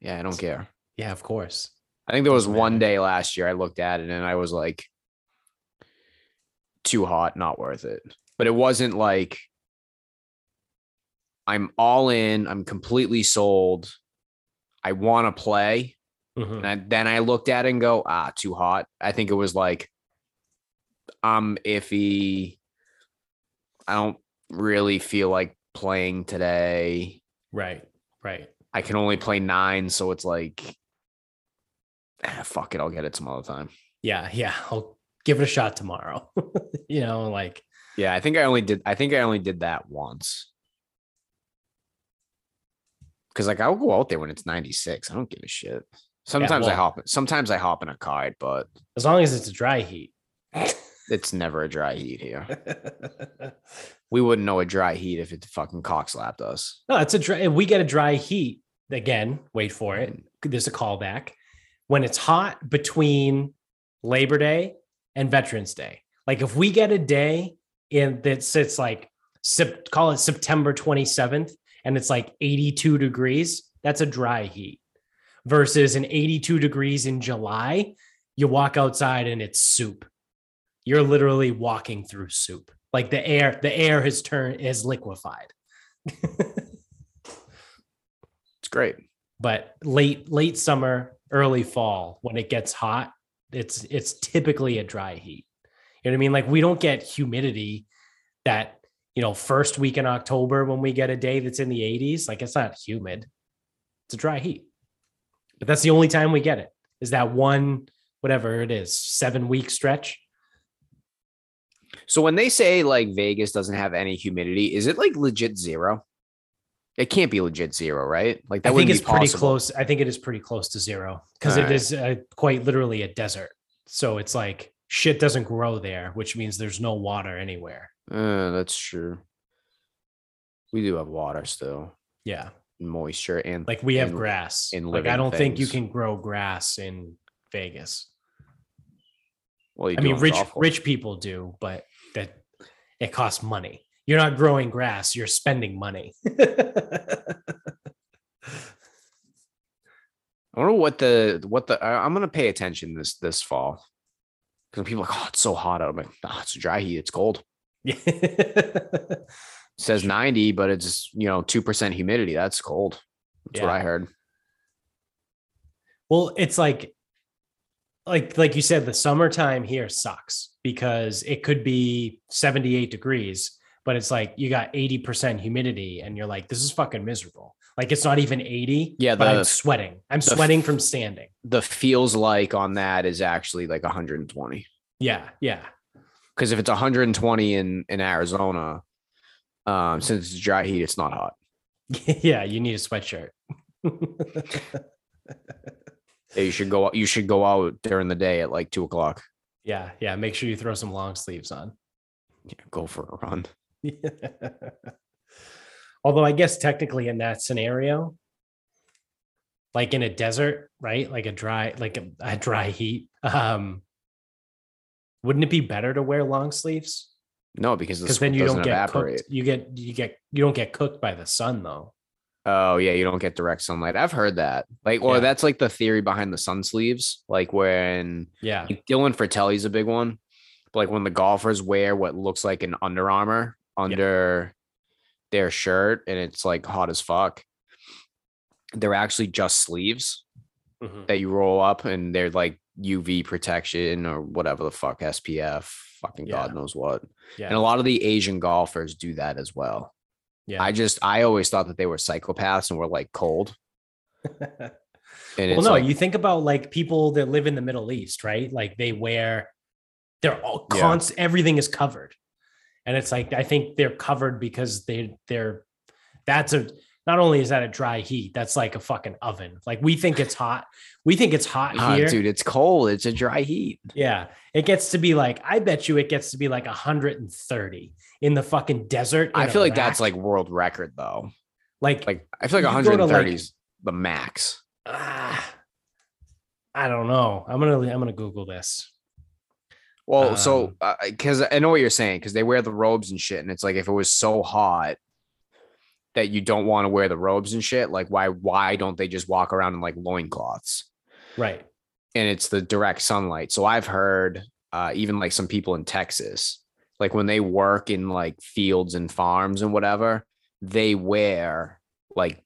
Yeah. I don't care. Yeah, of course. I think there was one day last year I looked at it and I was like, too hot, not worth it. But it wasn't like I'm all in, I'm completely sold, I want to play. Mm-hmm. And I, then I looked at it and go, ah, too hot. I think it was like, I'm iffy. I don't really feel like playing today. Right, right. I can only play nine. So it's like, ah, fuck it, I'll get it some other time. Yeah, yeah, I'll give it a shot tomorrow. You know, like. Yeah, I think I only did. I think I only did that once. Cause like I'll go out there when it's ninety-six. I don't give a shit. Sometimes yeah, well, I hop. Sometimes I hop in a kite, but as long as it's a dry heat, it's never a dry heat here. We wouldn't know a dry heat if it fucking cock slapped us. No, it's a dry. We get a dry heat again. Wait for it. There's a callback when it's hot between Labor Day and Veterans Day. Like if we get a day in that sits like call it September twenty-seventh. And it's like eighty-two degrees. That's a dry heat versus an eighty-two degrees in July. You walk outside and it's soup. You're literally walking through soup. Like the air, the air has turned is liquefied. It's great. But late, late summer, early fall, when it gets hot, it's, it's typically a dry heat. You know what I mean? Like we don't get humidity that, you know, first week in October when we get a day that's in the eighties, like it's not humid. It's a dry heat. But that's the only time we get it, is that one, whatever it is, seven week stretch. So when they say like Vegas doesn't have any humidity, is it like legit zero? It can't be legit zero, right? Like that I think it's pretty possible. Close. I think it is pretty close to zero because it right. is uh, quite literally a desert. So it's like shit doesn't grow there, which means there's no water anywhere. Uh, that's true. We do have water still. Yeah. Moisture and like we have and, grass. And like I don't things. think you can grow grass in Vegas. Well, I mean, rich awful. rich people do, but that it costs money. You're not growing grass, you're spending money. I wonder what the what the I'm gonna pay attention this this fall. Because people are like, oh, it's so hot out. I'm like, oh, it's dry heat, it's cold. It says ninety, but it's, you know, two percent humidity. That's cold. That's yeah. what I heard. Well, it's like, like, like you said, the summertime here sucks because it could be seventy-eight degrees, but it's like you got eighty percent humidity and you're like, this is fucking miserable. Like it's not even eighty. Yeah. The, but I'm sweating. I'm the, sweating from standing. The feels like on that is actually like one hundred twenty. Yeah. Yeah. Because if it's one hundred twenty in, in Arizona, um, since it's dry heat, it's not hot. Yeah, you need a sweatshirt. Yeah, you should go. You should go out during the day at like two o'clock. Yeah, yeah. Make sure you throw some long sleeves on. Yeah, go for a run. Although I guess technically in that scenario, like in a desert, right? Like a dry, like a, a dry heat. Um, Wouldn't it be better to wear long sleeves? No, because the then you don't get evaporate. cooked. You get you get you don't get cooked by the sun though. Oh yeah, you don't get direct sunlight. I've heard that. Like, or yeah. that's like the theory behind the sun sleeves. Like when yeah, like Dylan Fratelli's a big one. But like when the golfers wear what looks like an Under Armour under yeah. their shirt, and it's like hot as fuck. They're actually just sleeves mm-hmm. that you roll up, and they're like U V protection or whatever the fuck, S P F, fucking yeah. God knows what. Yeah. And a lot of the Asian golfers do that as well. Yeah. I just, I always thought that they were psychopaths and were like cold. well, no, like, you think about like people that live in the Middle East, right? Like they wear, they're all constant, yeah. everything is covered. And it's like, I think they're covered because they, they're, that's a, Not only is that a dry heat, that's like a fucking oven. Like we think it's hot. We think it's hot ah, here. Dude, it's cold. It's a dry heat. Yeah. It gets to be like, I bet you it gets to be like one hundred thirty in the fucking desert. I feel Iraq. Like that's like world record though. Like, like I feel like one hundred thirty is like, the max. Ah, I don't know. I'm going to, I'm going to Google this. Well, um, so uh, cause I know what you're saying. Cause they wear the robes and shit. And it's like, if it was so hot, that you don't want to wear the robes and shit. Like why, why don't they just walk around in like loincloths? Right. And it's the direct sunlight. So I've heard uh, even like some people in Texas, like when they work in like fields and farms and whatever, they wear like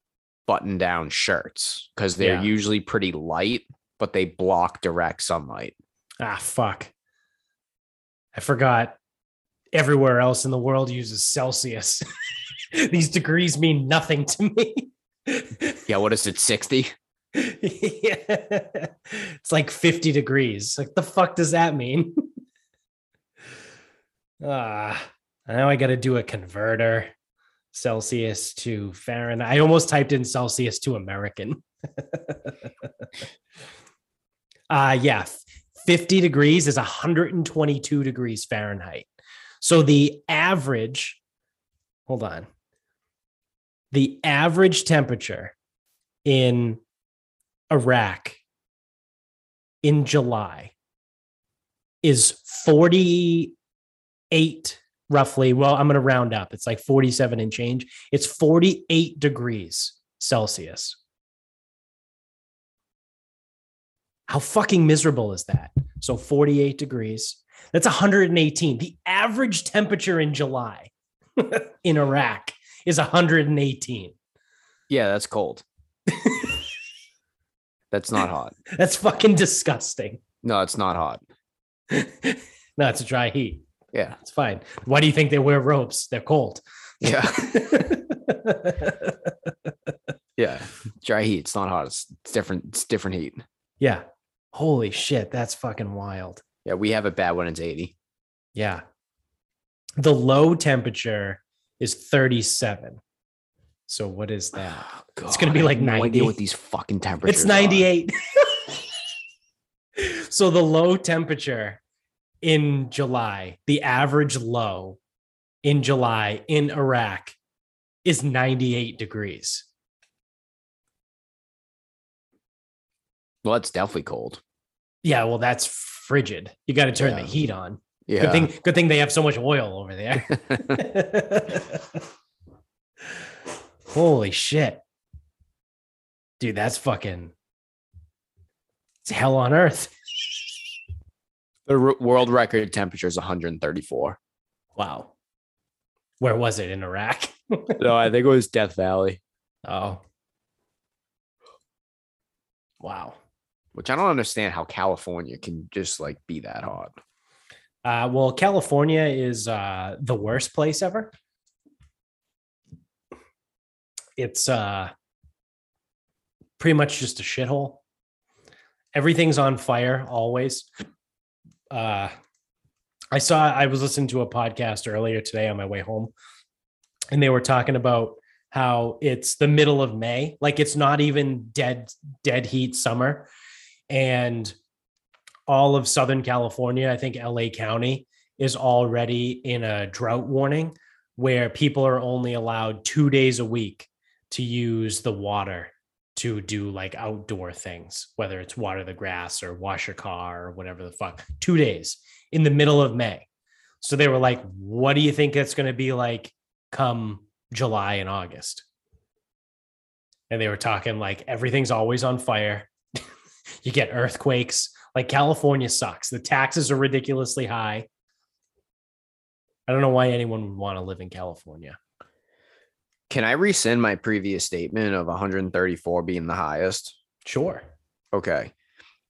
button down shirts because they're yeah. usually pretty light, but they block direct sunlight. Ah, fuck. I forgot. Everywhere else in the world uses Celsius. These degrees mean nothing to me. Yeah, what is it, sixty? Yeah. It's like fifty degrees. Like, the fuck does that mean? Ah, uh, now I got to do a converter. Celsius to Fahrenheit. I almost typed in Celsius to American. uh, yeah, fifty degrees is one hundred twenty-two degrees Fahrenheit. So the average... Hold on. The average temperature in Iraq in July is forty-eight, roughly. Well, I'm going to round up. It's like forty-seven and change. It's forty-eight degrees Celsius. How fucking miserable is that? So forty-eight degrees. That's one hundred eighteen. The average temperature in July in Iraq is one hundred eighteen. Yeah, that's cold. That's not hot. That's fucking disgusting. No, it's not hot. No, it's a dry heat. Yeah, it's fine. Why do you think they wear robes? They're cold. Yeah. Yeah, dry heat. It's not hot. It's, it's different. It's different heat. Yeah. Holy shit, that's fucking wild. Yeah, we have it bad when it's eighty. Yeah. The low temperature is thirty-seven. So what is that? Oh, God, it's going to be like ninety. I have no idea what these fucking temperatures It's ninety-eight. So the low temperature in July, the average low in July in Iraq is ninety-eight degrees. Well, that's definitely cold. Yeah, well, that's frigid. You got to turn yeah. the heat on. Yeah. Good thing, good thing they have so much oil over there. Holy shit. Dude, that's fucking... It's hell on earth. The r- world record temperature is one hundred thirty-four. Wow. Where was it? In Iraq? No, I think it was Death Valley. Oh. Wow. Which I don't understand how California can just like be that hot. Uh, well, California is uh, the worst place ever. It's uh, pretty much just a shithole. Everything's on fire always. Uh, I saw, I was listening to a podcast earlier today on my way home, and they were talking about how it's the middle of May. Like it's not even dead, dead heat summer. And all of Southern California, I think L A County, is already in a drought warning where people are only allowed two days a week to use the water to do like outdoor things, whether it's water the grass or wash your car or whatever the fuck, two days in the middle of May. So they were like, what do you think it's going to be like come July and August? And they were talking like everything's always on fire. You get earthquakes. Like California sucks. The taxes are ridiculously high. I don't know why anyone would want to live in California. Can I rescind my previous statement of one hundred thirty-four being the highest? Sure. Okay.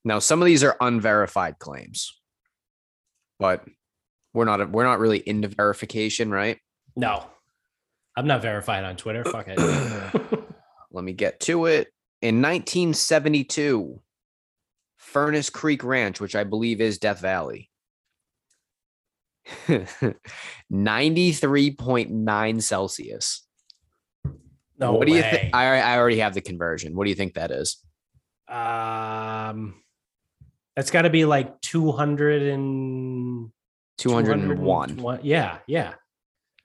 Now some of these are unverified claims, but we're not we're not really into verification, right? No, I'm not verified on Twitter. Fuck it. Let me get to it. In nineteen seventy-two. Furnace Creek Ranch, which I believe is Death Valley. ninety-three point nine Celsius. No what way. do you think? I, I already have the conversion. What do you think that is? Um, that's got to be like two hundred and two oh one. Yeah. Yeah.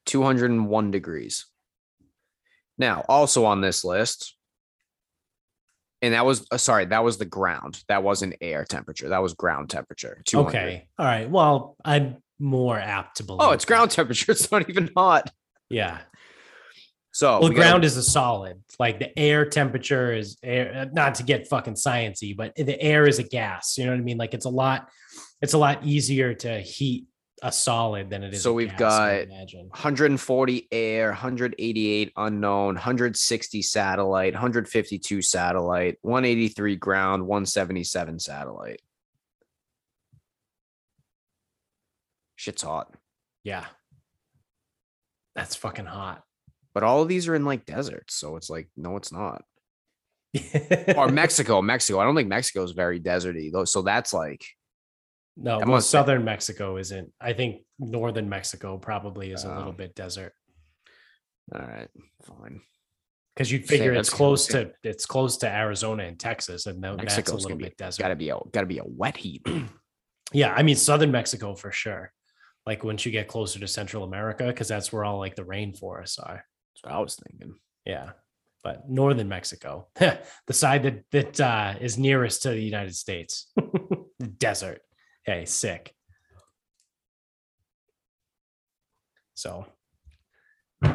two hundred one degrees. Now, also on this list, and that was, uh, sorry, that was the ground. That wasn't air temperature. That was ground temperature. two hundred. Okay. All right. Well, I'm more apt to believe. Oh, it's that. Ground temperature. It's not even hot. Yeah. So well, we ground gotta, is a solid. Like the air temperature is air, not to get fucking sciencey, but the air is a gas. You know what I mean? Like it's a lot, it's a lot easier to heat a solid than it is. So we've gas, got one hundred forty air, one hundred eighty-eight unknown, one hundred sixty satellite, one hundred fifty-two satellite, one hundred eighty-three ground, one hundred seventy-seven satellite. Shit's hot. Yeah. That's fucking hot. But all of these are in like deserts. So it's like, no, it's not. Or Mexico, Mexico. I don't think Mexico is very deserty though. So that's like. No, well, southern say. Mexico isn't. I think northern Mexico probably is oh. a little bit desert. All right, fine. Because you'd figure say it's close to it. it's close to Arizona and Texas. And no, Mexico's that's a little gonna be, bit desert. Gotta be a, gotta be a wet heat. Yeah, I mean, southern Mexico for sure. Like once you get closer to Central America, because that's where all like the rainforests are. That's what I was thinking. Yeah. But northern Mexico, the side that that uh, is nearest to the United States. The desert. Hey, sick. So I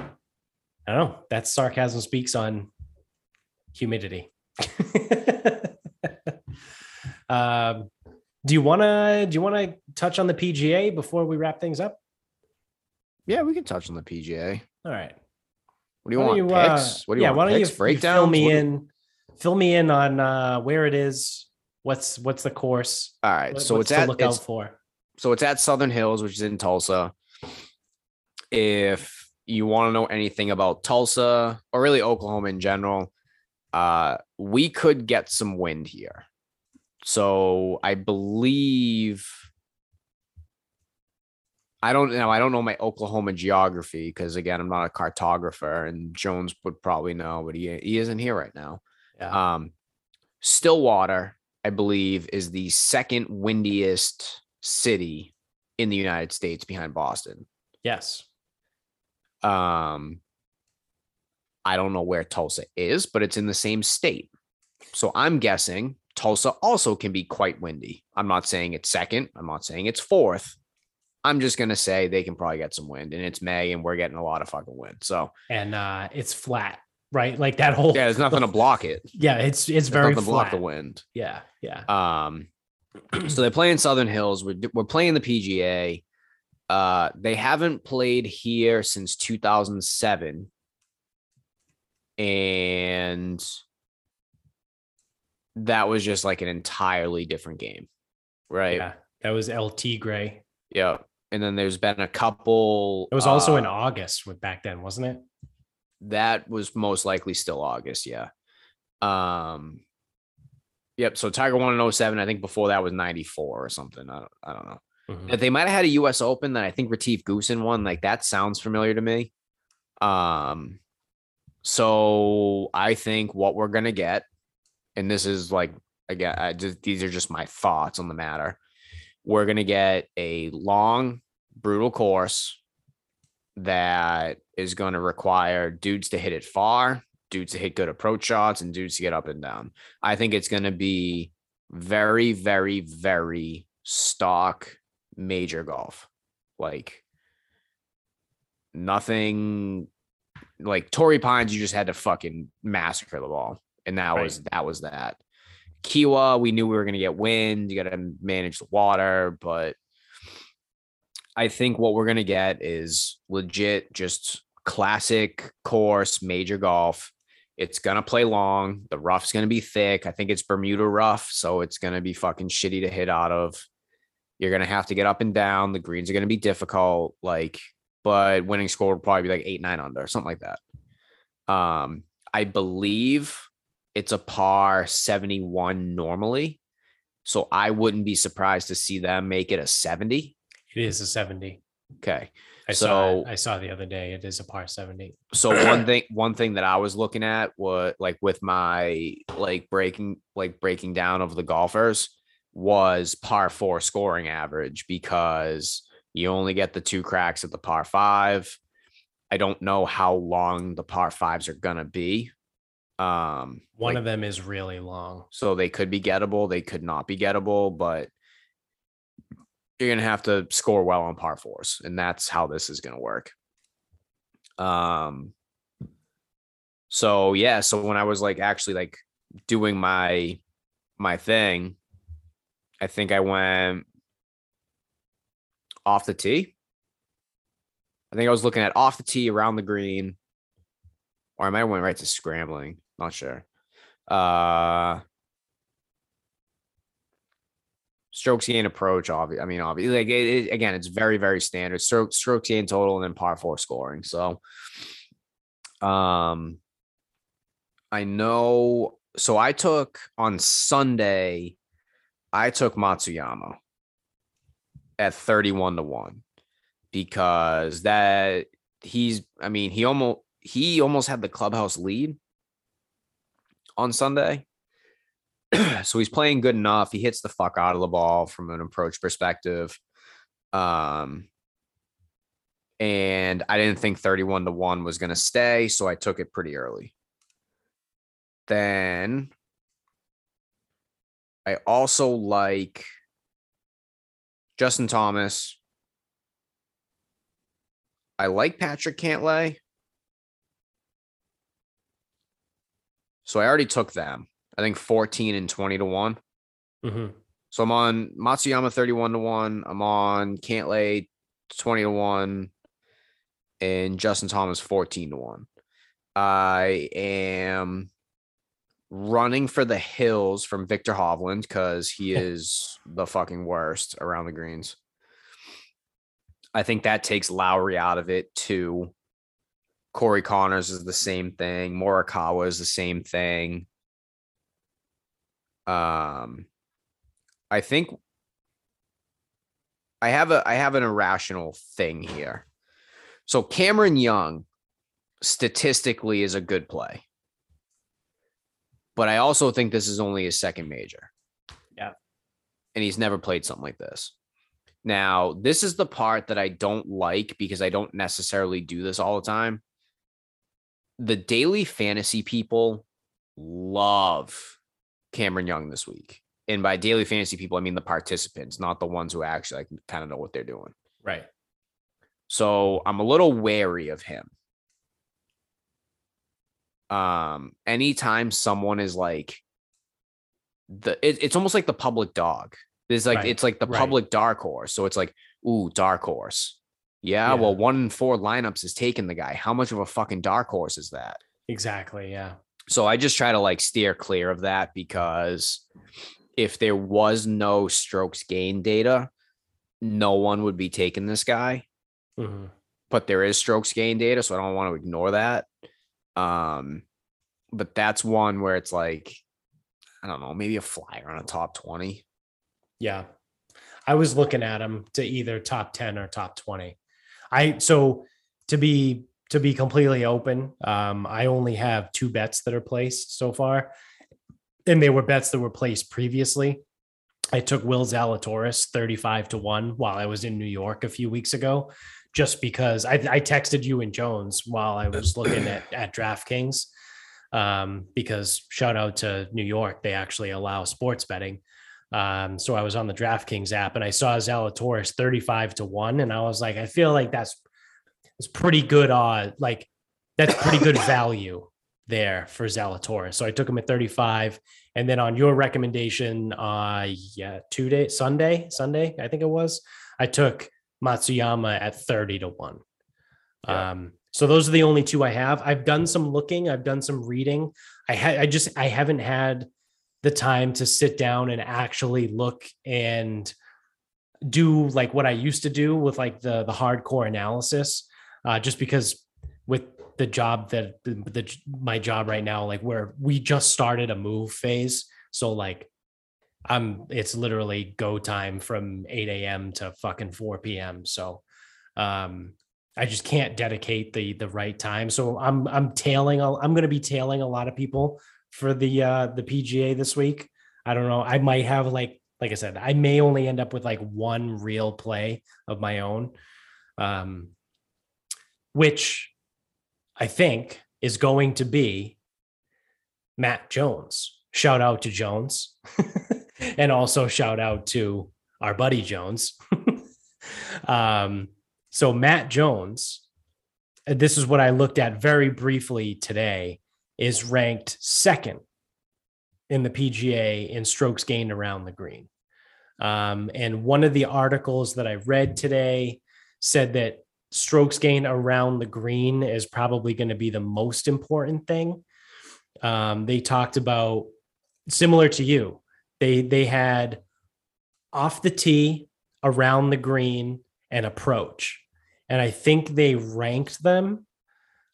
don't know. That's sarcasm speaks on humidity. um, do you wanna do you wanna touch on the P G A before we wrap things up? Yeah, we can touch on the P G A. All right. What do you want? Picks? What do you want? Picks? Breakdowns? Fill me in. Fill me in on uh, where it is. What's what's the course? All right. So it's at lookout for. So it's at Southern Hills, which is in Tulsa. If you want to know anything about Tulsa or really Oklahoma in general, uh, we could get some wind here. So I believe. I don't know. I don't know my Oklahoma geography because, again, I'm not a cartographer, and Jones would probably know, but he he isn't here right now. Yeah. Um, Stillwater, I believe, is the second windiest city in the United States behind Boston. Yes. Um, I don't know where Tulsa is, but it's in the same state. So I'm guessing Tulsa also can be quite windy. I'm not saying it's second. I'm not saying it's fourth. I'm just going to say they can probably get some wind, and it's May and we're getting a lot of fucking wind. So, and uh, it's flat, right? Like that whole, yeah, there's nothing the, to block it. Yeah. It's, it's there's very flat. Block the wind. Yeah. Yeah. Um, so they play in Southern Hills. We're, we're playing the P G A. Uh, they haven't played here since two thousand seven. And that was just like an entirely different game. Right. Yeah, that was L T Gray. Yeah. And then there's been a couple. It was also uh, in August with back then, wasn't it? That was most likely still August. Yeah. Um, yep. So Tiger won in oh seven. I think before that was ninety-four or something. I don't, I don't know. Mm-hmm. If they might've had a U S Open that I think Retief Goosen won. Like that sounds familiar to me. Um, so I think what we're going to get, and this is like, again, I just, these are just my thoughts on the matter. We're going to get a long, brutal course that is going to require dudes to hit it far, dudes to hit good approach shots, and dudes to get up and down. I think it's going to be very, very, very stock major golf. Like nothing like Torrey Pines, you just had to fucking massacre the ball. And that right. was, that was that. Kiwa, we knew we were going to get wind. You got to manage the water, but I think what we're going to get is legit, just classic course, major golf. It's going to play long. The rough's going to be thick. I think it's Bermuda rough, so it's going to be fucking shitty to hit out of. You're going to have to get up and down. The greens are going to be difficult, like, but winning score will probably be like eight, nine under, something like that. Um, I believe it's a par seventy-one normally. So I wouldn't be surprised to see them make it a seventy. It is a seventy. Okay. I so saw it. I saw the other day, it is a par seventy. So one thing, one thing that I was looking at was like with my, like breaking, like breaking down of the golfers was par four scoring average, because you only get the two cracks at the par five. I don't know how long the par fives are going to be. Um, one like, of them is really long. So they could be gettable. They could not be gettable, but you're going to have to score well on par fours. And that's how this is going to work. Um, so yeah. So when I was like, actually like doing my, my thing, I think I went off the tee. I think I was looking at off the tee, around the green, or I might have went right to scrambling. Not sure. Uh, strokes gain approach, obviously. I mean, obviously, like it, it, again, it's very, very standard. Stroke, strokes gain total, and then par four scoring. So, um, I know. So I took on Sunday. I took Matsuyama at thirty-one to one because that he's. I mean, he almost he almost had the clubhouse lead on Sunday. So he's playing good enough. He hits the fuck out of the ball from an approach perspective. Um, and I didn't think thirty-one to one was going to stay. So I took it pretty early. Then I also like Justin Thomas. I like Patrick Cantlay. So I already took them. I think fourteen and twenty to one. Mm-hmm. So I'm on Matsuyama thirty-one to one. I'm on Cantlay twenty to one. And Justin Thomas fourteen to one. I am running for the hills from Victor Hovland because he is the fucking worst around the greens. I think that takes Lowry out of it too. Corey Connors is the same thing. Morikawa is the same thing. Um, I think I have a, I have an irrational thing here. So Cameron Young statistically is a good play, but I also think this is only his second major. Yeah. And he's never played something like this. Now, this is the part that I don't like because I don't necessarily do this all the time. The daily fantasy people love Cameron Young this week. And by daily fantasy people, I mean the participants, not the ones who actually like, kind of know what they're doing. Right. So I'm a little wary of him. Um, anytime someone is like the, it, it's almost like the public dog. There's like, right. It's like the right. public dark horse. So it's like, ooh, dark horse. Yeah, yeah. Well, one in four lineups is taking the guy. How much of a fucking dark horse is that? Exactly. Yeah. So I just try to like steer clear of that because if there was no strokes gain data, no one would be taking this guy, mm-hmm. but there is strokes gain data. So I don't want to ignore that. Um, but that's one where it's like, I don't know, maybe a flyer on a top twenty. Yeah. I was looking at him to either top ten or top twenty. I, so to be, to be completely open, um, I only have two bets that are placed so far, and they were bets that were placed previously. I took Will Zalatoris thirty-five to one while I was in New York a few weeks ago, just because I, I texted you and Jones while I was looking at, at DraftKings, um, because shout out to New York, they actually allow sports betting. Um, so I was on the DraftKings app and I saw Zalatoris thirty-five to one, and I was like, I feel like that's It's pretty good odd, like that's pretty good value there for Zalatoris. So I took him at thirty-five, and then on your recommendation, uh, yeah, two day Sunday, Sunday, I think it was, I took Matsuyama at thirty to one. Yeah. Um, so those are the only two I have. I've done some looking, I've done some reading. I had, I just, I haven't had the time to sit down and actually look and do like what I used to do with like the the hardcore analysis. Uh, just because with the job that the, the my job right now, like where we just started a move phase. So like, I'm, it's literally go time from eight a.m. to fucking four p.m. So Um, I just can't dedicate the the right time. So I'm I'm tailing. I'm going to be tailing a lot of people for the uh, the P G A this week. I don't know. I might have like like I said, I may only end up with like one real play of my own, um, which I think is going to be Matt Jones. Shout out to Jones, and also shout out to our buddy Jones. um, so Matt Jones, this is what I looked at very briefly today, is ranked second in the P G A in strokes gained around the green. Um, and one of the articles that I read today said that strokes gained around the green is probably going to be the most important thing. Um, they talked about, similar to you, they they had off the tee, around the green, and approach. And I think they ranked them.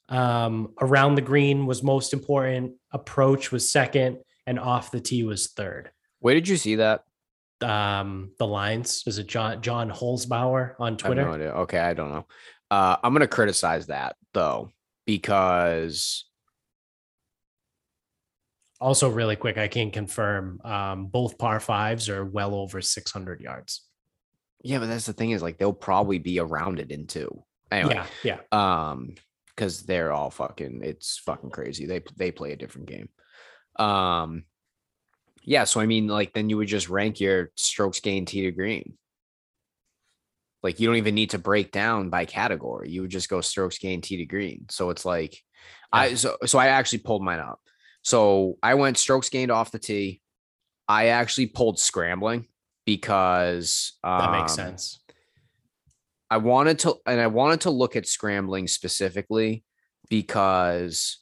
Um, around the green was most important, approach was second, and off the tee was third. Where did you see that? Um, the lines. Is it John John Holzbauer on Twitter? I have no idea. Okay, I don't know. Uh, I'm going to criticize that, though, because... Also, really quick, I can confirm um, both par fives are well over six hundred yards. Yeah, but that's the thing is, like, they'll probably be around it in two. Anyway, yeah, yeah. Um, because they're all fucking, it's fucking crazy. They they play a different game. Um, yeah. So I mean, like, then you would just rank your strokes gained tee to green. Like, you don't even need to break down by category. You would just go strokes gained tee to green. So it's like, yeah. I so so I actually pulled mine up. So I went strokes gained off the tee. I actually pulled scrambling because um, that makes sense. I wanted to, and I wanted to look at scrambling specifically because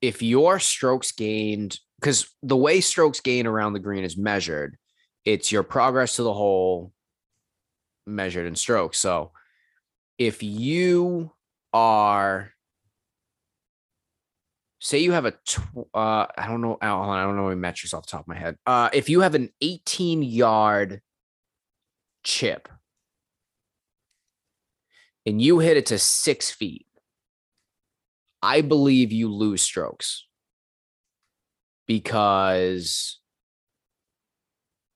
if your strokes gained, because the way strokes gained around the green is measured, it's your progress to the hole measured in strokes. So if you are, say you have a, tw- uh, I don't know, I don't know what metrics off the top of my head. Uh, if you have an eighteen yard chip and you hit it to six feet, I believe you lose strokes because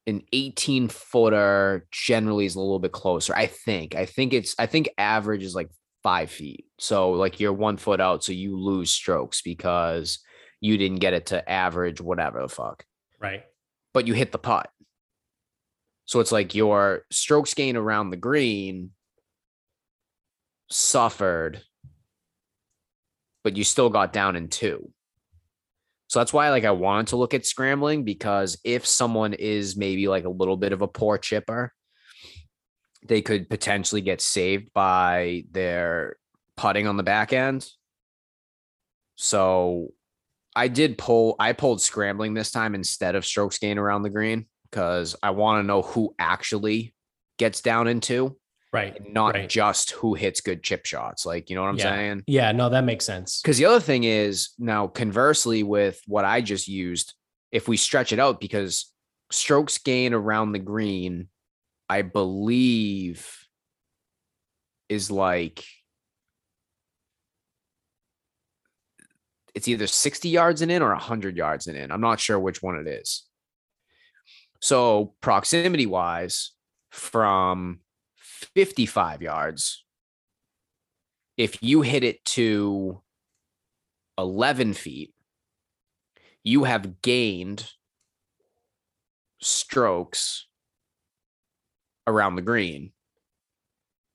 an eighteen footer generally is a little bit closer. I think, I think it's, I think average is like five feet. So like you're one foot out. So you lose strokes because you didn't get it to average, whatever the fuck. Right. But you hit the putt. So it's like your strokes gained around the green suffered, but you still got down in two. So that's why like I wanted to look at scrambling, because if someone is maybe like a little bit of a poor chipper, they could potentially get saved by their putting on the back end. So I did pull, I pulled scrambling this time instead of strokes gained around the green, because I want to know who actually gets down in two, right? And not right. just who hits good chip shots. Like, you know what I'm yeah. saying? Yeah, no, that makes sense. Because the other thing is now conversely with what I just used, if we stretch it out, because strokes gained around the green, I believe is like, it's either sixty yards and in or one hundred yards and in. I'm not sure which one it is. So proximity wise, from fifty-five yards, if you hit it to eleven feet, you have gained strokes around the green,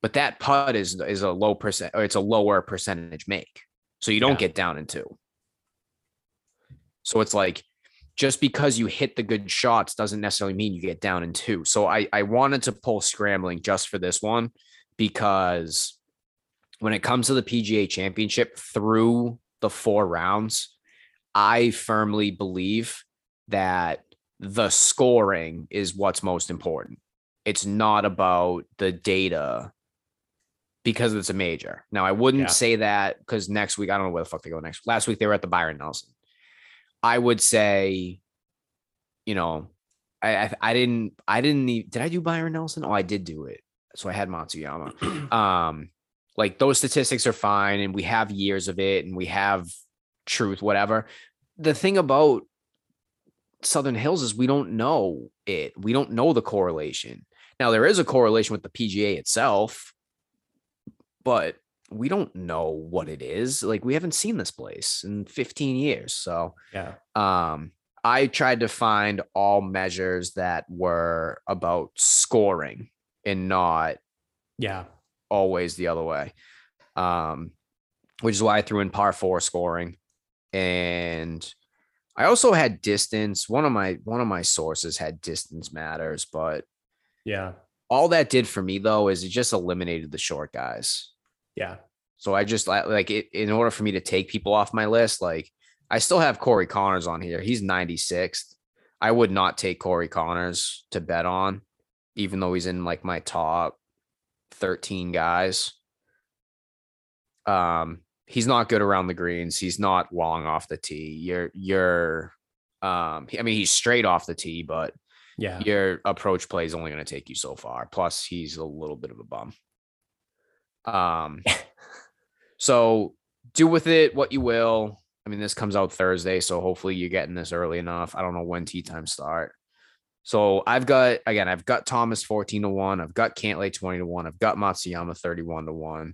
but that putt is is a low percent, or it's a lower percentage make, so you don't yeah. get down in two. So it's like, just because you hit the good shots doesn't necessarily mean you get down in two. So I I wanted to pull scrambling just for this one, because when it comes to the P G A Championship through the four rounds, I firmly believe that the scoring is what's most important. It's not about the data because it's a major. Now, I wouldn't yeah. say that, because next week, I don't know where the fuck they go next. Last week, they were at the Byron Nelson. I would say, you know, I I, I didn't, I didn't need, did I do Byron Nelson? Oh, I did do it. So I had Matsuyama. Um, like those statistics are fine, and we have years of it, and we have truth, whatever. The thing about Southern Hills is we don't know it. We don't know the correlation. Now, there is a correlation with the P G A itself, but we don't know what it is. Like, we haven't seen this place in fifteen years. So yeah, um, I tried to find all measures that were about scoring and not yeah always the other way, um, which is why I threw in par four scoring. And I also had distance. One of my, one of my sources had distance matters, but yeah, all that did for me though, is it just eliminated the short guys. Yeah. So I just like it in order for me to take people off my list. Like I still have Corey Connors on here. He's ninety-sixth. I would not take Corey Connors to bet on, even though he's in like my top thirteen guys. Um, He's not good around the greens. He's not long off the tee. You're, you're, um, I mean, he's straight off the tee, but yeah, your approach play is only going to take you so far. Plus, he's a little bit of a bum. Um, so do with it what you will. I mean, this comes out Thursday, so hopefully you're getting this early enough. I don't know when tee time start. So I've got, again, I've got Thomas fourteen to one. I've got Cantlay twenty to one. I've got Matsuyama thirty-one to one.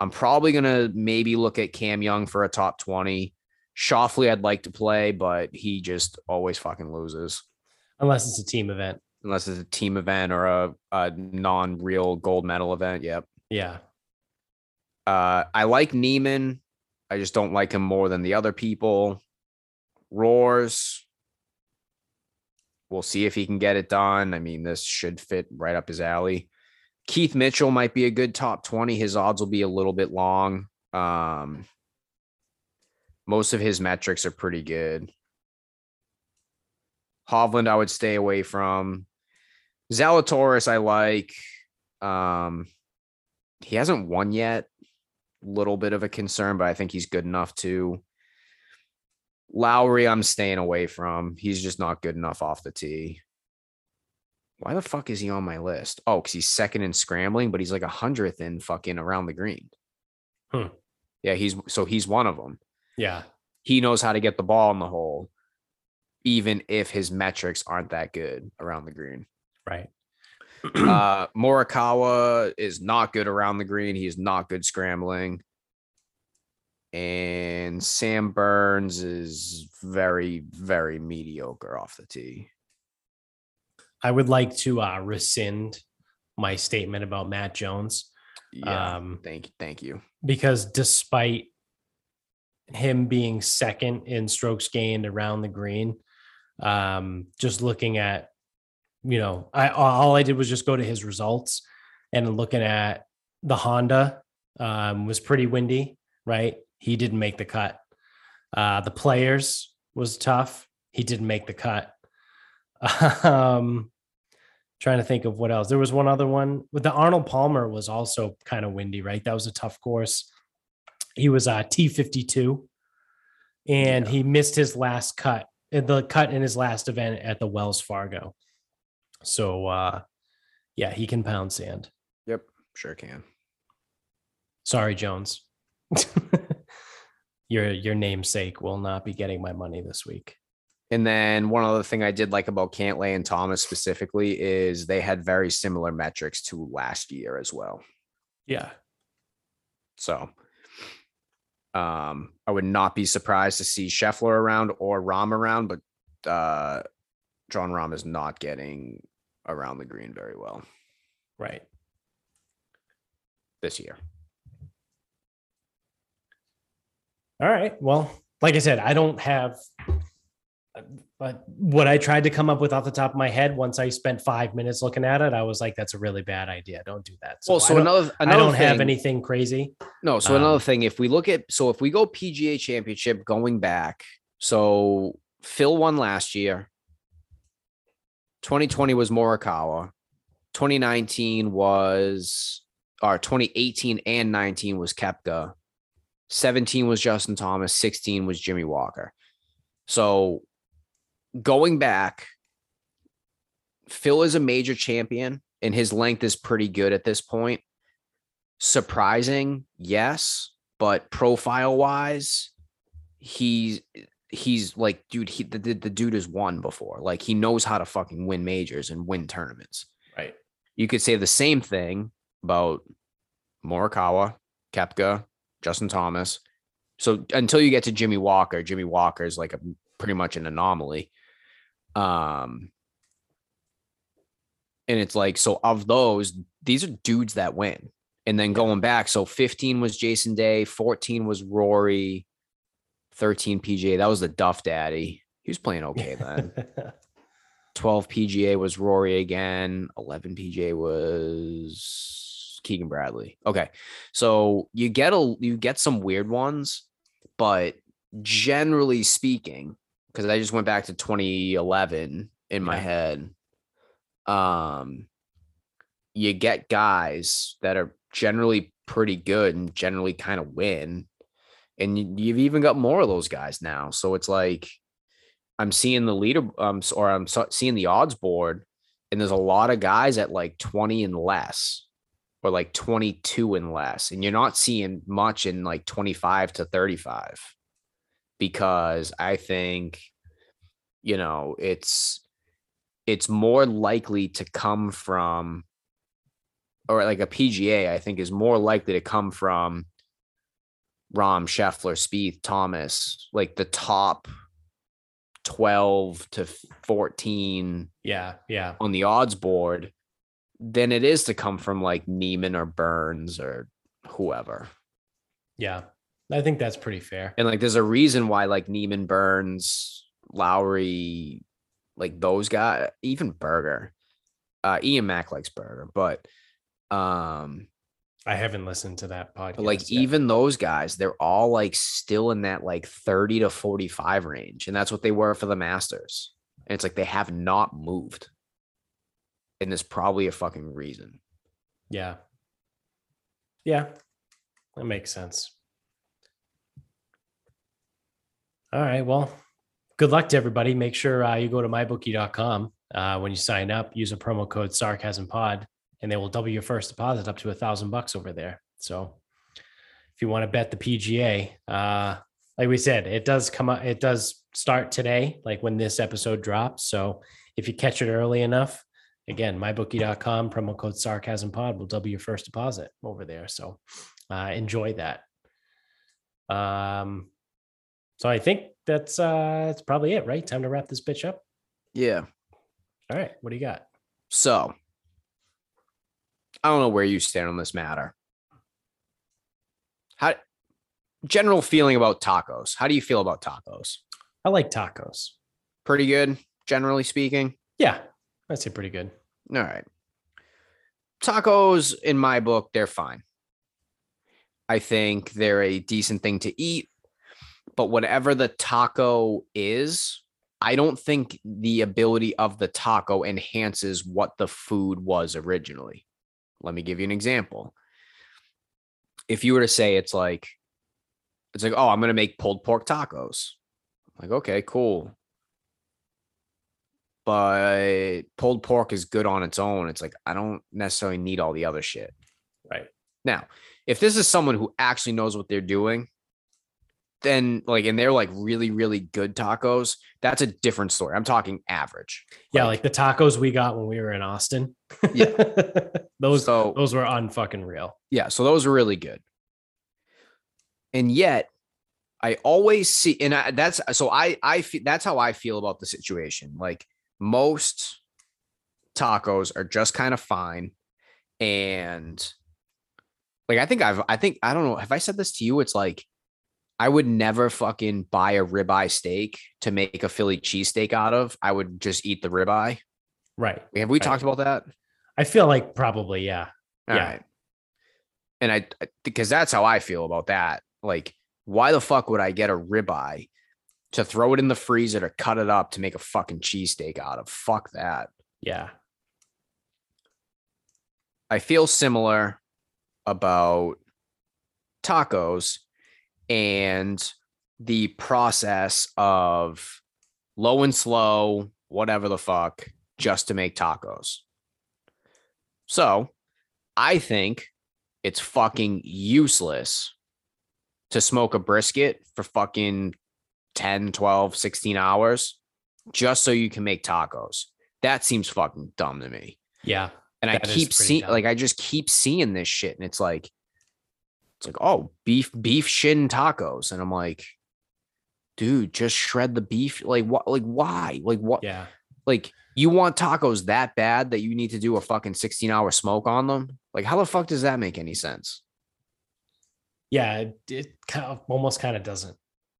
I'm probably going to maybe look at Cam Young for a top twenty. Scheffler I'd like to play, but he just always fucking loses. Unless it's a team event. Unless it's a team event or a, a non-real gold medal event. Yep. Yeah. Uh, I like Neiman. I just don't like him more than the other people. Roars. We'll see if he can get it done. I mean, this should fit right up his alley. Keith Mitchell might be a good top twenty. His odds will be a little bit long. Um, most of his metrics are pretty good. Hovland, I would stay away from. Zalatoris, I like. Um, he hasn't won yet. Little bit of a concern, but I think he's good enough to. Lowry, I'm staying away from. He's just not good enough off the tee. Why the fuck is he on my list? Oh, because he's second in scrambling, but he's like a hundredth in fucking around the green. Hmm. Yeah, he's so he's one of them. Yeah. He knows how to get the ball in the hole, even if his metrics aren't that good around the green. Right. uh, Morikawa is not good around the green. He's not good scrambling. And Sam Burns is very, very mediocre off the tee. I would like to uh, rescind my statement about Matt Jones. Yeah, um, thank, thank you. Because despite him being second in strokes gained around the green, um, just looking at, you know, I all I did was just go to his results, and looking at the Honda um, was pretty windy, right? He didn't make the cut. Uh, the Players was tough. He didn't make the cut. Um, Trying to think of what else. There was one other one with the Arnold Palmer was also kind of windy, right? That was a tough course. He was uh T fifty-two and yeah. He missed his last cut, the cut in his last event at the Wells Fargo. So, uh, yeah, he can pound sand. Yep. Sure can. Sorry, Jones. your, your namesake will not be getting my money this week. And then one other thing I did like about Cantlay and Thomas specifically is they had very similar metrics to last year as well. Yeah. So um, I would not be surprised to see Scheffler around or Rahm around, but uh, John Rahm is not getting around the green very well. Right. This year. All right. Well, like I said, I don't have... But what I tried to come up with off the top of my head, once I spent five minutes looking at it, I was like, that's a really bad idea. Don't do that. So, well, so I another, another I don't thing, have anything crazy. No. So um, another thing, if we look at, so if we go P G A Championship going back, so Phil won last year. twenty twenty was Morikawa. twenty nineteen was, or twenty eighteen and nineteen was Koepka. seventeen was Justin Thomas. sixteen was Jimmy Walker. So going back, Phil is a major champion and his length is pretty good at this point. Surprising, yes, but profile wise, he's he's like, dude, he the, the dude has won before. Like, he knows how to fucking win majors and win tournaments. Right. You could say the same thing about Morikawa, Koepka, Justin Thomas. So until you get to Jimmy Walker, Jimmy Walker is like a pretty much an anomaly. Um, and it's like, so of those, these are dudes that win. And then going back, so fifteen was Jason Day, fourteen was Rory, thirteen P G A. That was the Duff Daddy. He was playing okay then. twelve P G A was Rory again. eleven P G A was Keegan Bradley. Okay. So you get a you get some weird ones, but generally speaking, because I just went back to twenty eleven in my yeah. head, um, you get guys that are generally pretty good and generally kind of win. And you've even got more of those guys now. So it's like, I'm seeing the leader um, or I'm seeing the odds board, and there's a lot of guys at like twenty and less, or like twenty-two and less. And you're not seeing much in like twenty-five to thirty-five, because I think, you know, it's, it's more likely to come from, or like a P G A, I think is more likely to come from Rahm, Scheffler, Spieth, Thomas, like the top twelve to fourteen yeah, yeah. on the odds board than it is to come from like Neiman or Burns or whoever. Yeah, I think that's pretty fair. And like, there's a reason why like Neiman, Burns, Lowry, like those guys, even Berger, uh, Ian Mack likes Berger, but um, I haven't listened to that podcast. But like yet. Even those guys, they're all like still in that like thirty to forty-five range. And that's what they were for the Masters. And it's like, they have not moved. And there's probably a fucking reason. Yeah. Yeah. That makes sense. All right. Well, good luck to everybody. Make sure uh, you go to my bookie dot com uh, when you sign up, use a promo code SarcasmPod, and they will double your first deposit up to a thousand bucks over there. So if you want to bet the P G A, uh, like we said, it does come up, it does start today, like when this episode drops. So if you catch it early enough, again, my bookie dot com, promo code SarcasmPod will double your first deposit over there. So uh, enjoy that. Um, so I think that's, uh, that's probably it, right? Time to wrap this bitch up. Yeah. All right. What do you got? So, I don't know where you stand on this matter. How general feeling about tacos? How do you feel about tacos? I like tacos. Pretty good, generally speaking. Yeah, I'd say pretty good. All right. Tacos, in my book, they're fine. I think they're a decent thing to eat, but whatever the taco is, I don't think the ability of the taco enhances what the food was originally. Let me give you an example. If you were to say it's like, it's like, oh, I'm going to make pulled pork tacos. I'm like, okay, cool. But pulled pork is good on its own. It's like, I don't necessarily need all the other shit. Right. Now, if this is someone who actually knows what they're doing, then like, and they're like really, really good tacos, that's a different story. I'm talking average. Yeah. Like, like the tacos we got when we were in Austin. Yeah. those, so, those were unfucking real. Yeah. So those were really good. And yet I always see, and I, that's, so I, I feel that's how I feel about the situation. Like, most tacos are just kind of fine. And like, I think I've, I think, I don't know. Have I said this to you? It's like, I would never fucking buy a ribeye steak to make a Philly cheesesteak out of. I would just eat the ribeye. Right. Have we right. talked about that? I feel like probably, yeah. All yeah. Right. And I, because that's how I feel about that. Like, why the fuck would I get a ribeye to throw it in the freezer to cut it up to make a fucking cheesesteak out of? Fuck that. Yeah. I feel similar about tacos and the process of low and slow, whatever the fuck, just to make tacos. So I think it's fucking useless to smoke a brisket for fucking ten, twelve, sixteen hours just so you can make tacos. That seems fucking dumb to me. Yeah. And I keep seeing, like, I just keep seeing this shit. And it's like, it's like, oh, beef, beef shin tacos. And I'm like, dude, just shred the beef. Like, what, like, why? Like, what? Yeah. Like, you want tacos that bad that you need to do a fucking sixteen hour smoke on them? Like, how the fuck does that make any sense? Yeah. It, it kind of, almost kind of doesn't.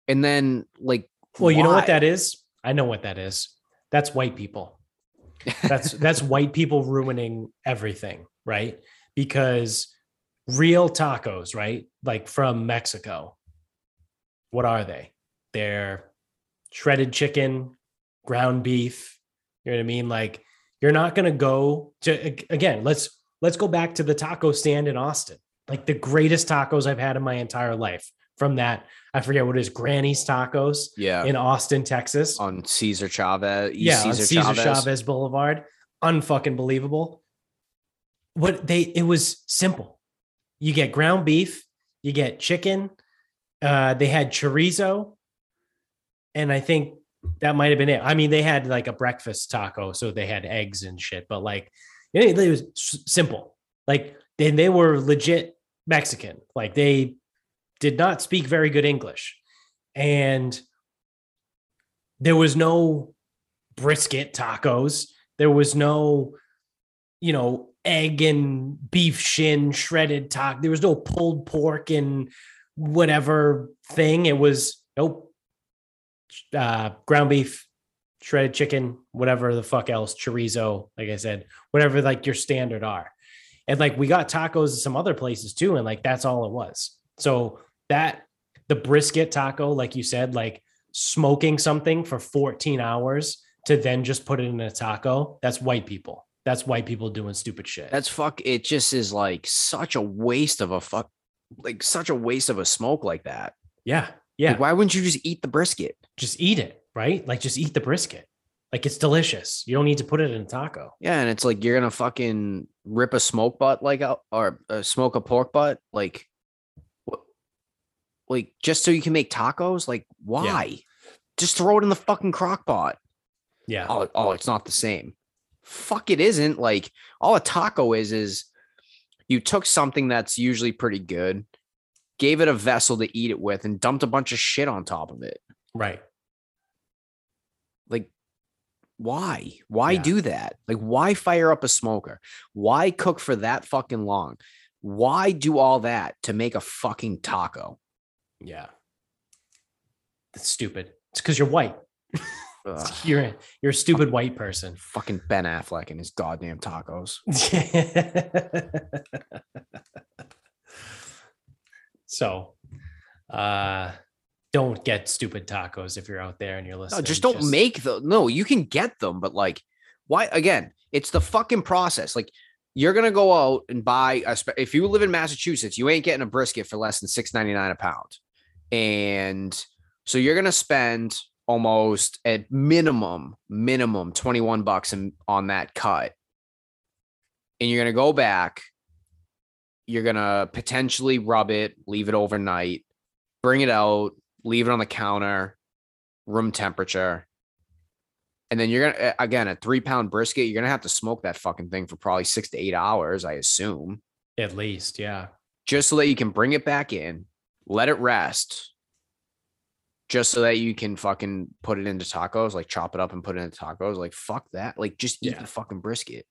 And then, like, well, why? You know what that is? I know what that is. That's white people. That's that's white people ruining everything, right? Because real tacos, right? Like from Mexico. What are they? They're shredded chicken, ground beef. You know what I mean? Like, you're not going to go to, again, let's let's go back to the taco stand in Austin. Like, the greatest tacos I've had in my entire life. From that, I forget what it is, Granny's Tacos, yeah, in Austin, Texas, on Cesar Chavez, East yeah, Cesar, Cesar Chavez. Chavez Boulevard, unfucking believable. What they, it was simple. You get ground beef, you get chicken. Uh, they had chorizo, and I think that might have been it. I mean, they had like a breakfast taco, so they had eggs and shit, but like, it, it was simple. Like, then they were legit Mexican. Like, they did not speak very good English, and there was no brisket tacos. There was no, you know, egg and beef shin shredded taco. There was no pulled pork and whatever thing. It was nope. Uh, ground beef, shredded chicken, whatever the fuck else, chorizo, like I said, whatever like your standard are. And like, we got tacos at some other places too. And like, that's all it was. So that the brisket taco, like you said, like smoking something for fourteen hours to then just put it in a taco. That's white people. That's white people doing stupid shit. That's fuck. It just is like such a waste of a fuck, like such a waste of a smoke like that. Yeah. Yeah. Like, why wouldn't you just eat the brisket? Just eat it. Right. Like, just eat the brisket. Like, it's delicious. You don't need to put it in a taco. Yeah. And it's like, you're going to fucking rip a smoke butt, like, a, or uh, smoke a pork butt. Like, Like, just so you can make tacos? Like, why? Yeah. Just throw it in the fucking crock pot. Yeah. Oh, oh, it's not the same. Fuck, it isn't. Like, all a taco is, is you took something that's usually pretty good, gave it a vessel to eat it with, and dumped a bunch of shit on top of it. Right. Like, why? Why yeah. do that? Like, why fire up a smoker? Why cook for that fucking long? Why do all that to make a fucking taco? Yeah. That's stupid. It's because you're white. you're, you're a stupid white person. Fucking Ben Affleck and his goddamn tacos. So, uh, don't get stupid tacos if you're out there and you're listening. No, just don't just... make them. No, you can get them, but like, why? Again, it's the fucking process. Like, you're going to go out and buy, a, if you live in Massachusetts, you ain't getting a brisket for less than six ninety-nine a pound. And so you're going to spend almost at minimum, minimum twenty-one bucks in, on that cut. And you're going to go back. You're going to potentially rub it, leave it overnight, bring it out, leave it on the counter, room temperature. And then you're going to, again, a three pound brisket, you're going to have to smoke that fucking thing for probably six to eight hours, I assume. At least. Yeah. Just so that you can bring it back in, let it rest. Just so that you can fucking put it into tacos, like chop it up and put it into tacos. Like, fuck that. Like, just eat yeah. the fucking brisket.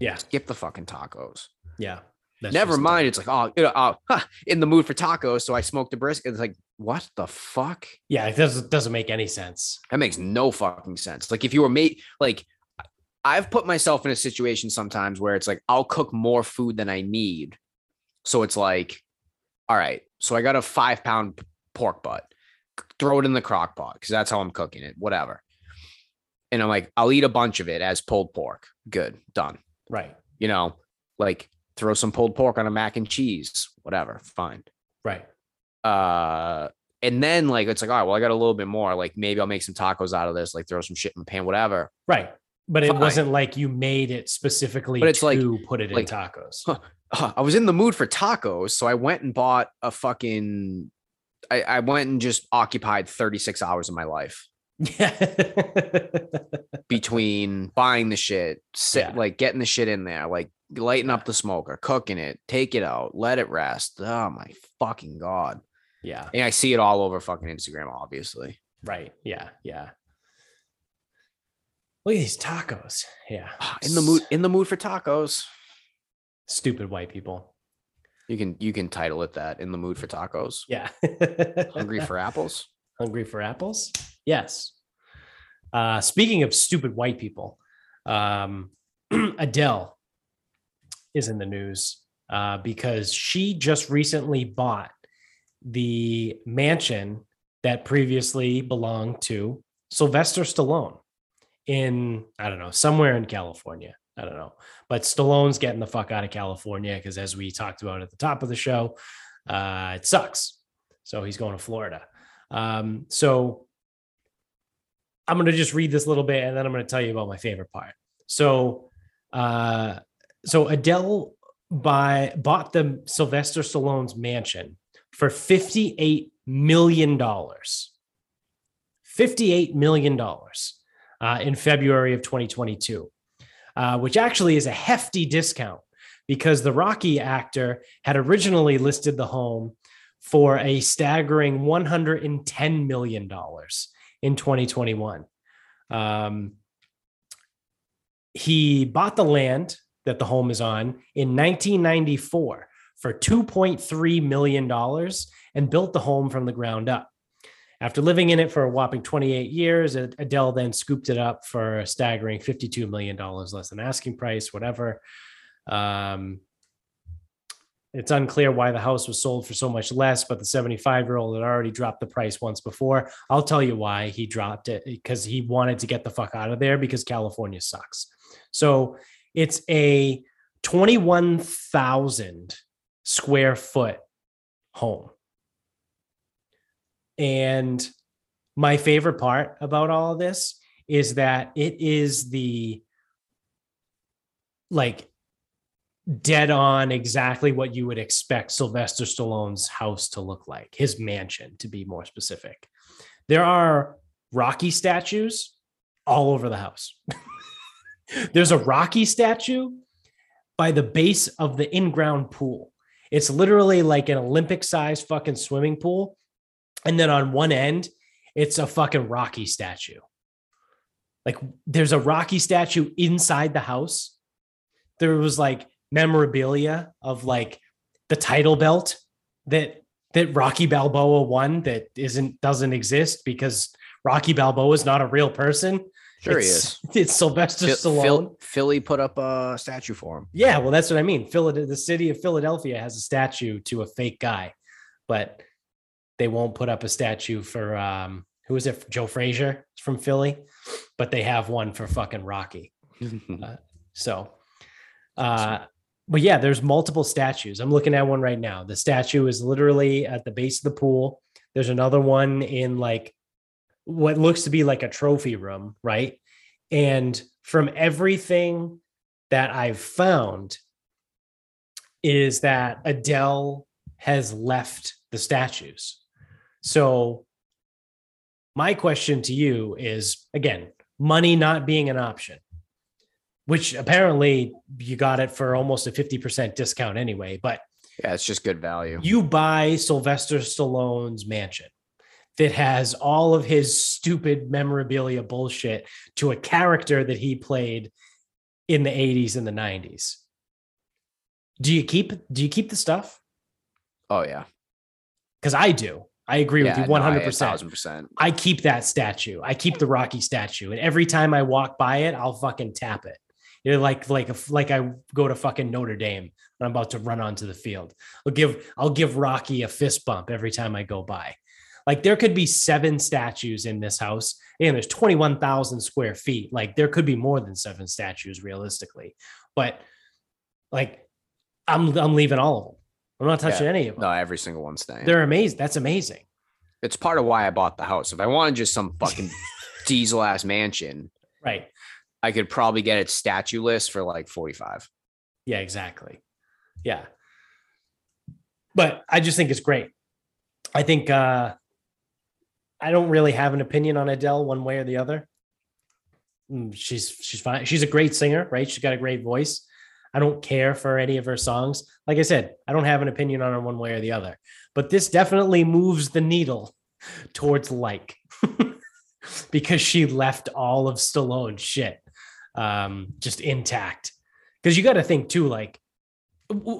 Yeah. Skip the fucking tacos. Yeah. Never mind. It. It's like, oh, you know, oh, huh, in the mood for tacos. So I smoked a brisket. It's like, what the fuck? Yeah, it doesn't, doesn't make any sense. That makes no fucking sense. Like, if you were made, like, I've put myself in a situation sometimes where it's like, I'll cook more food than I need. So it's like, all right, so I got a five pound pork butt, throw it in the crock pot because that's how I'm cooking it, whatever. And I'm like, I'll eat a bunch of it as pulled pork. Good, done. Right. You know, like, throw some pulled pork on a mac and cheese, whatever, fine. Right. Uh, and then like, it's like, all right, well, I got a little bit more, like maybe I'll make some tacos out of this, like throw some shit in the pan, whatever. Right. But it fine. wasn't like you made it specifically but it's to like, put it like, in tacos. Huh, huh, I was in the mood for tacos, so I went and bought a fucking... I, I went and just occupied thirty-six hours of my life. Yeah. Between buying the shit, sit, yeah. like getting the shit in there, like lighting up the smoker, cooking it, take it out, let it rest. Oh my fucking God. Yeah. And I see it all over fucking Instagram, obviously. Right. Yeah. Yeah. Look at these tacos. Yeah. In the mood, in the mood for tacos. Stupid white people. You can, you can title it that, in the mood for tacos. Yeah. Hungry for apples. Hungry for apples. Yes. Uh, speaking of stupid white people, um, Adele is in the news uh, because she just recently bought the mansion that previously belonged to Sylvester Stallone in, I don't know, somewhere in California. I don't know. But Stallone's getting the fuck out of California because, as we talked about at the top of the show, uh, it sucks. So he's going to Florida. Um, so I'm going to just read this little bit and then I'm going to tell you about my favorite part. So, uh, so Adele buy, bought the Sylvester Stallone's mansion for fifty-eight million dollars, fifty-eight million dollars, uh, in February of twenty twenty-two, uh, which actually is a hefty discount because the Rocky actor had originally listed the home for a staggering one hundred ten million dollars in twenty twenty-one. Um, he bought the land that the home is on in nineteen ninety-four for two point three million dollars and built the home from the ground up. After living in it for a whopping twenty-eight years, Adele then scooped it up for a staggering fifty-two million dollars less than asking price, whatever. Um, It's unclear why the house was sold for so much less, but the seventy-five-year-old had already dropped the price once before. I'll tell you why he dropped it, because he wanted to get the fuck out of there because California sucks. So it's a twenty-one thousand square foot home. And my favorite part about all of this is that it is the, like, dead on exactly what you would expect Sylvester Stallone's house to look like, his mansion, to be more specific. There are Rocky statues all over the house. There's a Rocky statue by the base of the in-ground pool. It's literally like an Olympic-sized fucking swimming pool. And then on one end, it's a fucking Rocky statue. Like, there's a Rocky statue inside the house. There was like memorabilia of like the title belt that that Rocky Balboa won that isn't doesn't exist because Rocky Balboa is not a real person. Sure it's, he is. It's Sylvester Phil, Stallone. Phil, Philly put up a statue for him. Yeah, well, that's what I mean. Philadelphia, the city of Philadelphia has a statue to a fake guy, but they won't put up a statue for um, who is it? Joe Frazier from Philly, but they have one for fucking Rocky. uh, so, uh, But yeah, there's multiple statues. I'm looking at one right now. The statue is literally at the base of the pool. There's another one in like what looks to be like a trophy room, right? And from everything that I've found is that Adele has left the statues. So my question to you is, again, money not being an option, which apparently you got it for almost a fifty percent discount anyway, but yeah, it's just good value. You buy Sylvester Stallone's mansion that has all of his stupid memorabilia bullshit to a character that he played in the eighties and the nineties. Do you keep, do you keep the stuff? Oh yeah. Cause I do. I agree yeah, with you one hundred percent. No, I, I keep that statue. I keep the Rocky statue. And every time I walk by it, I'll fucking tap it. You're like, like, a, like I go to fucking Notre Dame and I'm about to run onto the field. I'll give, I'll give Rocky a fist bump every time I go by. Like, there could be seven statues in this house and there's twenty-one thousand square feet. Like, there could be more than seven statues realistically, but like I'm, I'm leaving all of them. I'm not touching yeah, any of them. No, every single one's staying. They're amazing. That's amazing. It's part of why I bought the house. If I wanted just some fucking diesel ass mansion, right? I could probably get it statue list for like forty-five. Yeah, exactly. Yeah. But I just think it's great. I think uh, I don't really have an opinion on Adele one way or the other. She's she's fine. She's a great singer, right? She's got a great voice. I don't care for any of her songs. Like I said, I don't have an opinion on her one way or the other. But this definitely moves the needle towards like because she left all of Stallone's shit um, just intact. Because you got to think too, like,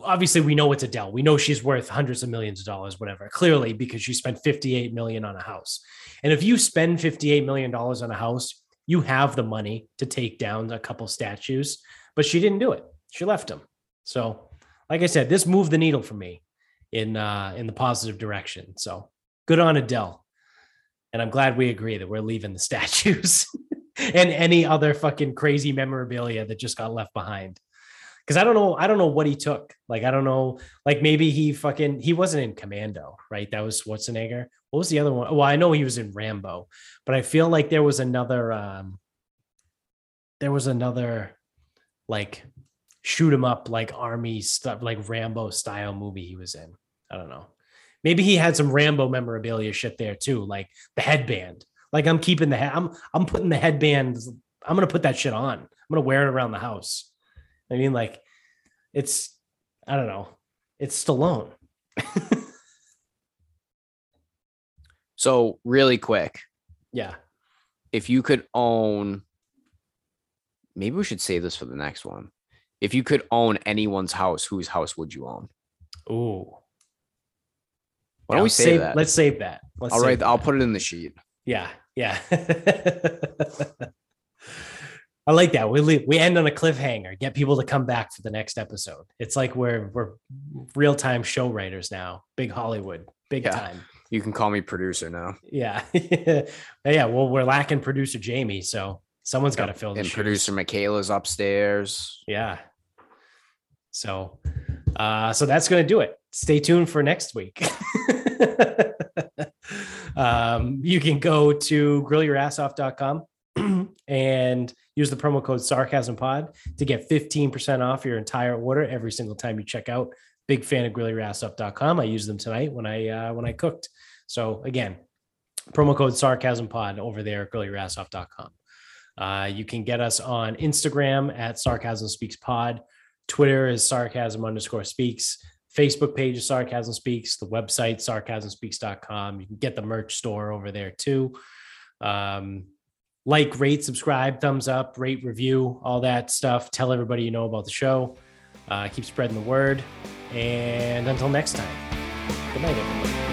obviously we know it's Adele. We know she's worth hundreds of millions of dollars, whatever, clearly, because she spent fifty-eight million dollars on a house. And if you spend fifty-eight million dollars on a house, you have the money to take down a couple statues, but she didn't do it. She left them. So like I said, this moved the needle for me in, uh, in the positive direction. So good on Adele. And I'm glad we agree that we're leaving the statues and any other fucking crazy memorabilia that just got left behind. Cause I don't know. I don't know what he took. Like, I don't know, like maybe he fucking, he wasn't in Commando, right? That was Schwarzenegger. What was the other one? Well, I know he was in Rambo, but I feel like there was another, um, there was another like shoot 'em up, like army stuff, like Rambo style movie he was in. I don't know. Maybe he had some Rambo memorabilia shit there too. Like the headband, like I'm keeping the head. I'm, I'm putting the headband. I'm going to put that shit on. I'm going to wear it around the house. I mean, like, it's, I don't know, it's Stallone. So really quick. Yeah. If you could own, maybe we should save this for the next one. If you could own anyone's house, whose house would you own? Ooh. Why don't we save, save that? Let's save that. Let's All save right. That. I'll put it in the sheet. Yeah. Yeah. I like that. We leave, we end on a cliffhanger. Get people to come back for the next episode. It's like we're we're real time show writers now. Big Hollywood, big yeah. time. You can call me producer now. Yeah, yeah. Well, we're lacking producer Jamie, so someone's got to fill. The and shoes. Producer Michaela's upstairs. Yeah. So, uh, so that's gonna do it. Stay tuned for next week. um, you can go to grill your ass off dot com. And use the promo code SarcasmPod to get fifteen percent off your entire order every single time you check out. Big fan of grill your ass off dot com. I used them tonight when I uh, when I cooked. So again, promo code SarcasmPod over there at grill your ass off dot com. Uh, you can get us on Instagram at SarcasmSpeaksPod. Twitter is sarcasm underscore speaks. Facebook page is Sarcasm Speaks. The website, sarcasm speaks dot com. You can get the merch store over there too. Um, Like, rate, subscribe, thumbs up, rate, review, all that stuff. Tell everybody you know about the show. Uh, keep spreading the word. And until next time, good night, everyone.